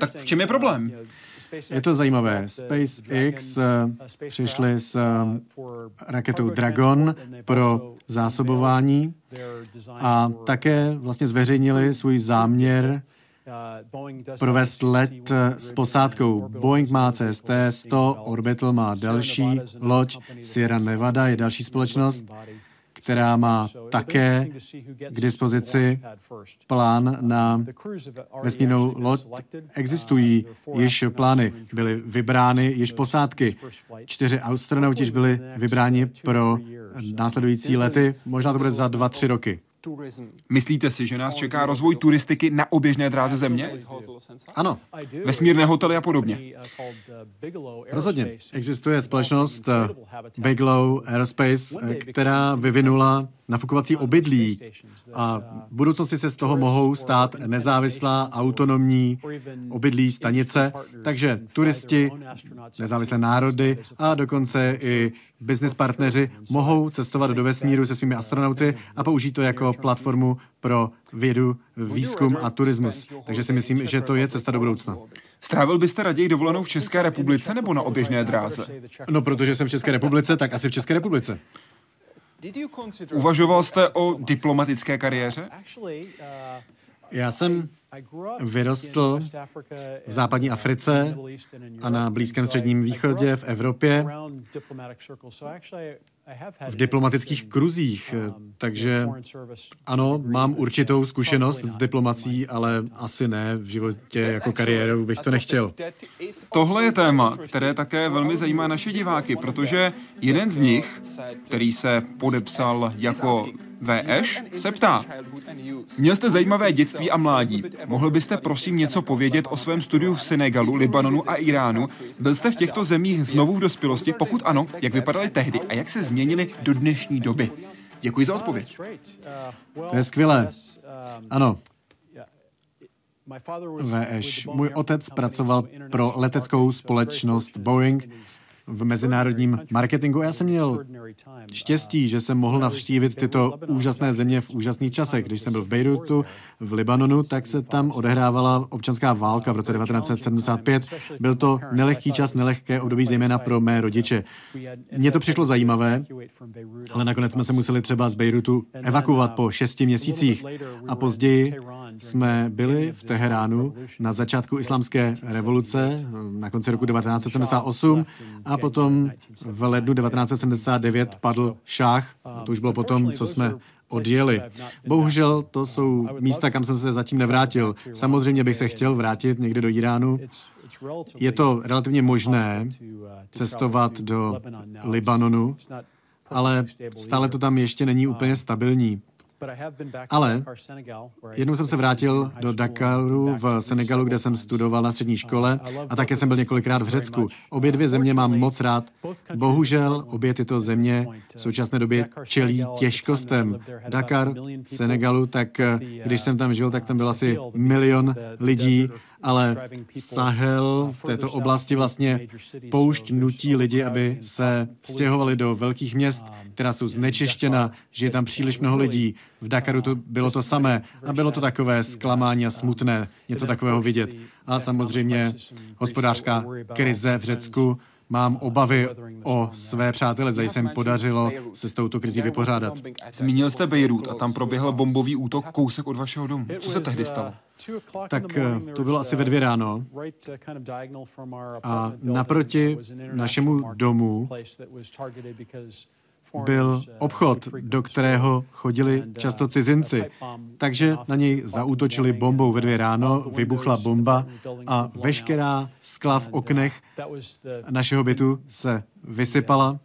Tak v čem je problém? Je to zajímavé. SpaceX přišli s raketou Dragon pro zásobování a také vlastně zveřejnili svůj záměr provést let s posádkou. Boeing má C S T sto, Orbital má další loď, Sierra Nevada je další společnost, která má také k dispozici plán na vesmírnou loď. Existují již plány, byly vybrány již posádky. Čtyři astronauti již byli vybráni pro následující lety, možná to bude za dva, tři roky. Myslíte si, že nás čeká rozvoj turistiky na oběžné dráze Země? Ano. Vesmírné hotely a podobně. Rozhodně. Existuje společnost Bigelow Aerospace, která vyvinula nafukovací obydlí a v budoucnosti se z toho mohou stát nezávislá, autonomní obydlí, stanice, takže turisti, nezávislé národy a dokonce i business partneři mohou cestovat do vesmíru se svými astronauty a použít to jako platformu pro vědu, výzkum a turismus. Takže si myslím, že to je cesta do budoucna. Strávil byste raději dovolenou v České republice nebo na oběžné dráze? No, protože jsem v České republice, tak asi v České republice. Uvažoval jste o diplomatické kariéře? Já jsem vyrostl v západní Africe a na Blízkém středním východě, v Evropě, v diplomatických kruzích, takže ano, mám určitou zkušenost s diplomací, ale asi ne v životě jako kariéru bych to nechtěl. Tohle je téma, které také velmi zajímá naše diváky, protože jeden z nich, který se podepsal jako V Š, se ptá: měl jste zajímavé dětství a mládí. Mohl byste prosím něco povědět o svém studiu v Senegalu, Libanonu a Iránu? Byl jste v těchto zemích znovu v dospělosti? Pokud ano, jak vypadaly tehdy a jak se změnily do dnešní doby? Děkuji za odpověď. To je skvělé. Ano. V Š. Můj otec pracoval pro leteckou společnost Boeing v mezinárodním marketingu. Já jsem měl štěstí, že jsem mohl navštívit tyto úžasné země v úžasných časech. Když jsem byl v Beirutu, v Libanonu, tak se tam odehrávala občanská válka v roce devatenáct set sedmdesát pět. Byl to nelehký čas, nelehké období, zejména pro mé rodiče. Mně to přišlo zajímavé, ale nakonec jsme se museli třeba z Beirutu evakuovat po šesti měsících. A později jsme byli v Teheránu na začátku islámské revoluce, na konci roku devatenáct set sedmdesát osm, a potom v lednu devatenáct set sedmdesát devět padl šách. To už bylo potom, co jsme odjeli. Bohužel to jsou místa, kam jsem se zatím nevrátil. Samozřejmě bych se chtěl vrátit někde do Iránu. Je to relativně možné cestovat do Libanonu, ale stále to tam ještě není úplně stabilní. Ale jednou jsem se vrátil do Dakaru v Senegalu, kde jsem studoval na střední škole a také jsem byl několikrát v Řecku. Obě dvě země mám moc rád. Bohužel obě tyto země v současné době čelí těžkostem. Dakar v Senegalu, tak když jsem tam žil, tak tam byl asi milion lidí ale Sahel v této oblasti vlastně poušť nutí lidi, aby se stěhovali do velkých měst, která jsou znečištěna, že je tam příliš mnoho lidí. V Dakaru to bylo to samé a bylo to takové zklamání a smutné něco takového vidět. A samozřejmě hospodářská krize v Řecku. Mám obavy o své přátele, zda jsem podařilo se s touto krizí vypořádat. Zmínil jste Beirut a tam proběhl bombový útok kousek od vašeho domu. Co se tehdy stalo? Tak to bylo asi ve dvě ráno a naproti našemu domu byl obchod, do kterého chodili často cizinci. Takže na něj zaútočili bombou ve dvě ráno, vybuchla bomba a veškerá skla v oknech našeho bytu se vysypala.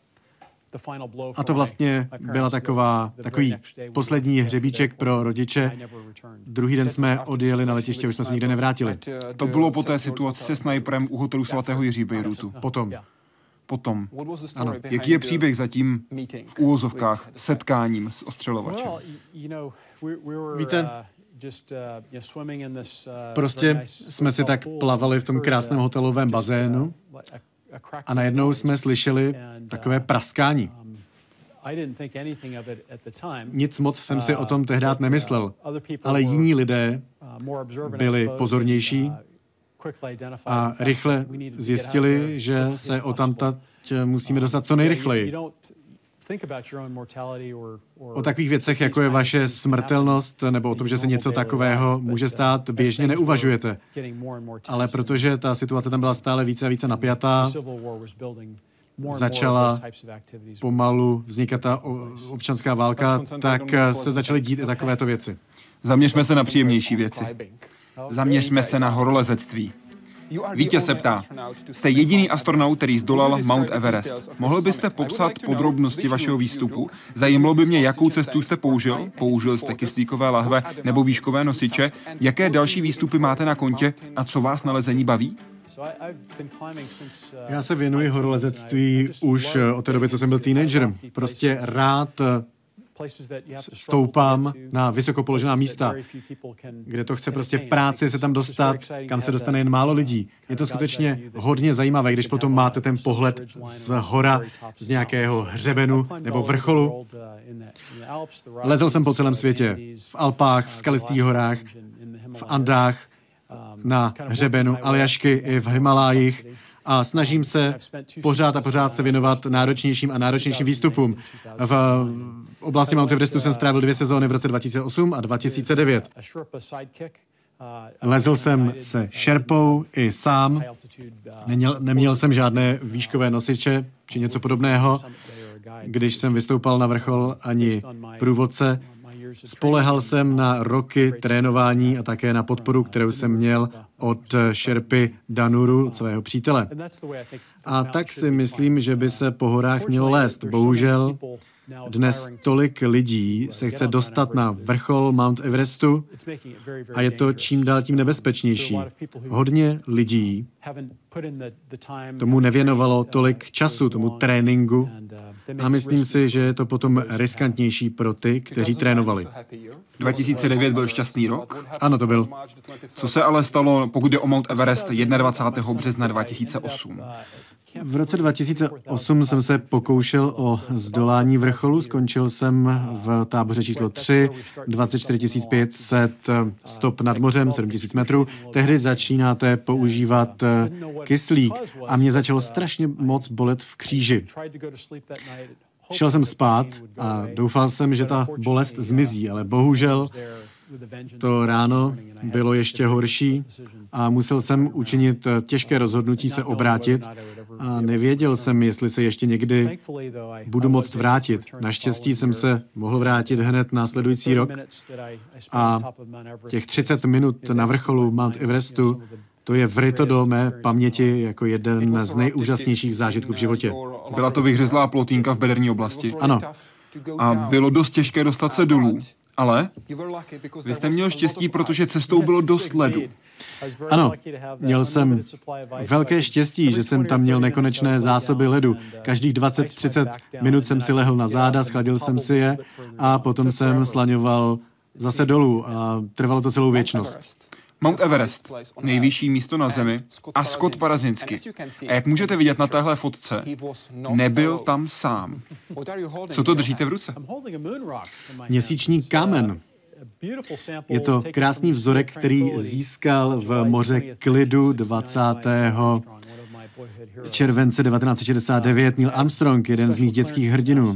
A to vlastně byla taková, takový poslední hřebíček pro rodiče. Druhý den jsme odjeli na letiště, už jsme se nikde nevrátili. To bylo po té situaci se snajperem u hotelu svatého Jiří v Bejrutu. Potom. Potom. Ano. Jaký je příběh za tím v úvozovkách setkáním s ostřelovačem? Víte, prostě jsme si tak plavali v tom krásném hotelovém bazénu a najednou jsme slyšeli takové praskání. Nic moc jsem si o tom tehdy nemyslel, ale jiní lidé byli pozornější a rychle zjistili, že se odtamtud musíme dostat co nejrychleji. O takových věcech, jako je vaše smrtelnost, nebo o tom, že se něco takového může stát, běžně neuvažujete. Ale protože ta situace tam byla stále více a více napjatá, začala pomalu vznikat ta občanská válka, tak se začaly dít i takovéto věci. Zaměřme se na příjemnější věci. Zaměřme se na horolezectví. Vítě se ptá, jste jediný astronaut, který zdolal Mount Everest. Mohl byste popsat podrobnosti vašeho výstupu? Zajímalo by mě, jakou cestu jste použil? Použil jste kyslíkové lahve nebo výškové nosiče? Jaké další výstupy máte na kontě a co vás na lezení baví? Já se věnuji horolezectví už od té doby, co jsem byl teenager. Prostě rád stoupám na vysoko položená místa, kde to chce prostě práci se tam dostat, kam se dostane jen málo lidí. Je to skutečně hodně zajímavé, když potom máte ten pohled z hora, z nějakého hřebenu nebo vrcholu. Lezel jsem po celém světě, v Alpách, v skalistých horách, v Andách, na hřebenu Aljašky i v Himalájích, a snažím se pořád a pořád se věnovat náročnějším a náročnějším výstupům. V oblasti Mount Everestu jsem strávil dvě sezóny v roce dva tisíce osm a dva tisíce devět. Lezl jsem se šerpou i sám, neměl, neměl jsem žádné výškové nosiče či něco podobného. Když jsem vystoupal na vrchol, ani průvodce. Spolehal jsem na roky trénování a také na podporu, kterou jsem měl od šerpy Danuru, svého přítele. A tak si myslím, že by se po horách mělo lézt. Bohužel dnes tolik lidí se chce dostat na vrchol Mount Everestu a je to čím dál tím nebezpečnější. Hodně lidí tomu nevěnovalo tolik času, tomu tréninku, a myslím si, že je to potom riskantnější pro ty, kteří trénovali. dva tisíce devět byl šťastný rok? Ano, to byl. Co se ale stalo, pokud jde o Mount Everest, dvacátého prvního března dva tisíce osm? V roce dva tisíce osm jsem se pokoušel o zdolání vrcholu, skončil jsem v táboře číslo tři, dvacet čtyři tisíc pět set stop nad mořem, sedm tisíc metrů. Tehdy začínáte používat kyslík a mě začalo strašně moc bolet v kříži. Šel jsem spát a doufal jsem, že ta bolest zmizí, ale bohužel to ráno bylo ještě horší a musel jsem učinit těžké rozhodnutí se obrátit a nevěděl jsem, jestli se ještě někdy budu moct vrátit. Naštěstí jsem se mohl vrátit hned následující rok a těch třicet minut na vrcholu Mount Everestu, to je vryto do mé paměti jako jeden z nejúžasnějších zážitků v životě. Byla to vyhřezlá plotínka v bederní oblasti? Ano. A bylo dost těžké dostat se dolů. Ale vy jste měl štěstí, protože cestou bylo dost ledu. Ano, měl jsem velké štěstí, že jsem tam měl nekonečné zásoby ledu. Každých dvacet až třicet minut jsem si lehl na záda, schladil jsem si je a potom jsem slaňoval zase dolů a trvalo to celou věčnost. Mount Everest, nejvyšší místo na Zemi, a Scott Parazynski. A jak můžete vidět na téhle fotce, nebyl tam sám. Co to držíte v ruce? Měsíční kámen. Je to krásný vzorek, který získal v moře klidu dvacátého července devatenáct set šedesát devět Neil Armstrong, jeden z mých dětských hrdinů.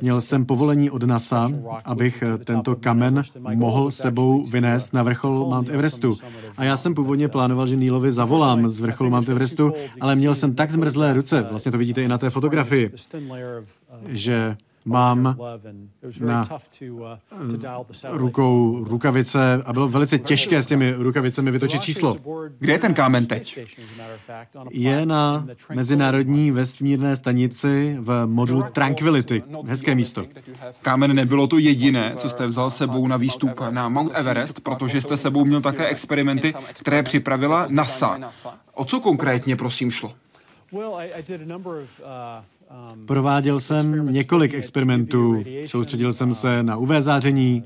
Měl jsem povolení od NASA, abych tento kamen mohl sebou vynést na vrchol Mount Everestu. A já jsem původně plánoval, že Neilovi zavolám z vrcholu Mount Everestu, ale měl jsem tak zmrzlé ruce, vlastně to vidíte i na té fotografii, že mám na rukou rukavice a bylo velice těžké s těmi rukavicemi vytočit číslo. Kde je ten kámen teď? Je na mezinárodní vesmírné stanici v modulu Tranquility. Hezké místo. Kámen nebylo to jediné, co jste vzal sebou na výstup na Mount Everest, protože jste sebou měl také experimenty, které připravila NASA. O co konkrétně, prosím, šlo? Prováděl jsem několik experimentů. Soustředil jsem se na U V záření,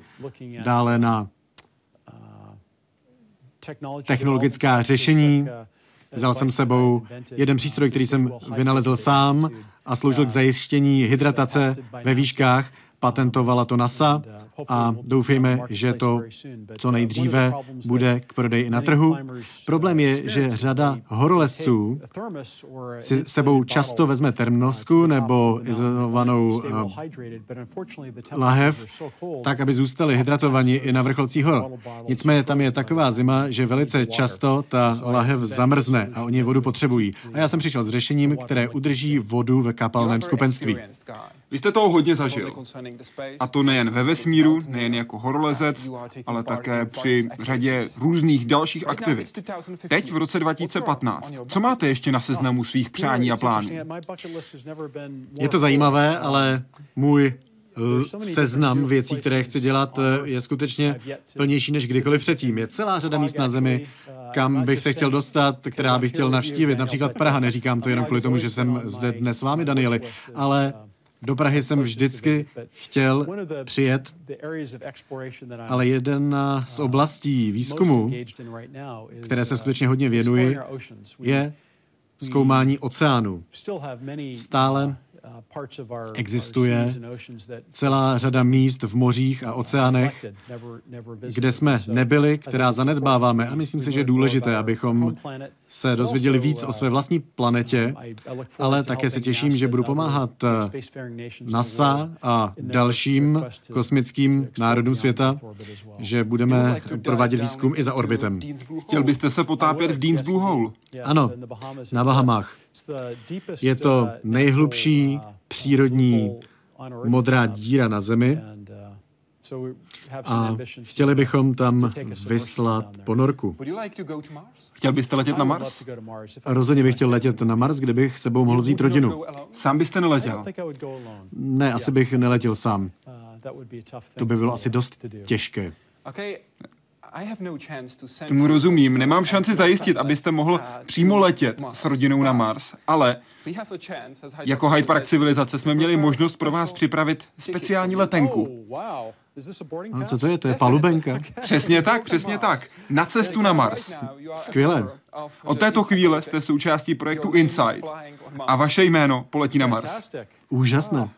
dále na technologická řešení. Vzal jsem sebou jeden přístroj, který jsem vynalezl sám a sloužil k zajištění hydratace ve výškách. Patentovala to NASA a doufejme, že to co nejdříve bude k prodeji na trhu. Problém je, že řada horolezců si sebou často vezme termosku nebo izolovanou lahev, tak, aby zůstali hydratovaní i na vrcholcích hor. Nicméně tam je taková zima, že velice často ta lahev zamrzne a oni vodu potřebují. A já jsem přišel s řešením, které udrží vodu v kapalném skupenství. Vy jste toho hodně zažil. A to nejen ve vesmíru, nejen jako horolezec, ale také při řadě různých dalších aktivit. Teď v roce dva tisíce patnáct. Co máte ještě na seznamu svých přání a plánů? Je to zajímavé, ale můj seznam věcí, které chci dělat, je skutečně plnější než kdykoliv předtím. Je celá řada míst na Zemi, kam bych se chtěl dostat, která bych chtěl navštívit. Například Praha, neříkám to jenom kvůli tomu, že jsem zde dnes s vámi, Danieli, ale do Prahy jsem vždycky chtěl přijet, ale jedna z oblastí výzkumu, které se skutečně hodně věnuji, je zkoumání oceánů. Stále existuje celá řada míst v mořích a oceánech, kde jsme nebyli, která zanedbáváme. A myslím si, že je důležité, abychom se dozvěděli víc o své vlastní planetě, ale také se těším, že budu pomáhat NASA a dalším kosmickým národům světa, že budeme provádět výzkum i za orbitem. Chtěl byste se potápět v Dean's Blue Hole? Ano, na Bahamách. Je to nejhlubší přírodní modrá díra na Zemi a chtěli bychom tam vyslat ponorku. Chtěl byste letět na Mars? Rozhodně bych chtěl letět na Mars, kde bych sebou mohl vzít rodinu. Sám byste neletěl? Ne, asi bych neletěl sám. To by bylo asi dost těžké. Tomu rozumím, nemám šanci zajistit, abyste mohl přímo letět s rodinou na Mars, ale jako Hyde Park Civilizace jsme měli možnost pro vás připravit speciální letenku. A co to je? To je palubenka? Přesně tak, přesně tak. Na cestu na Mars. Skvěle. Od této chvíle jste součástí projektu Insight a vaše jméno poletí na Mars. Úžasné.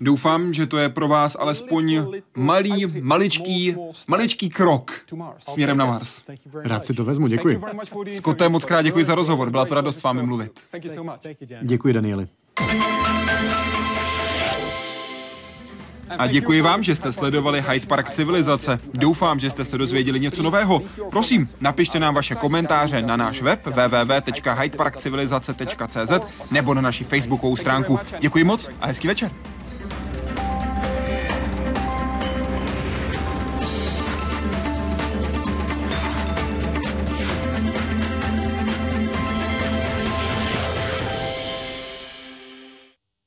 Doufám, že to je pro vás alespoň malý, maličký, maličký krok směrem na Mars. Rád si to vezmu, děkuji. Scotté, moc krát děkuji za rozhovor, byla to radost s vámi mluvit. Děkuji, Danieli. A děkuji vám, že jste sledovali Hyde Park Civilizace. Doufám, že jste se dozvěděli něco nového. Prosím, napište nám vaše komentáře na náš web w w w tečka hyde park civilizace tečka c z nebo na naši facebookovou stránku. Děkuji moc a hezký večer.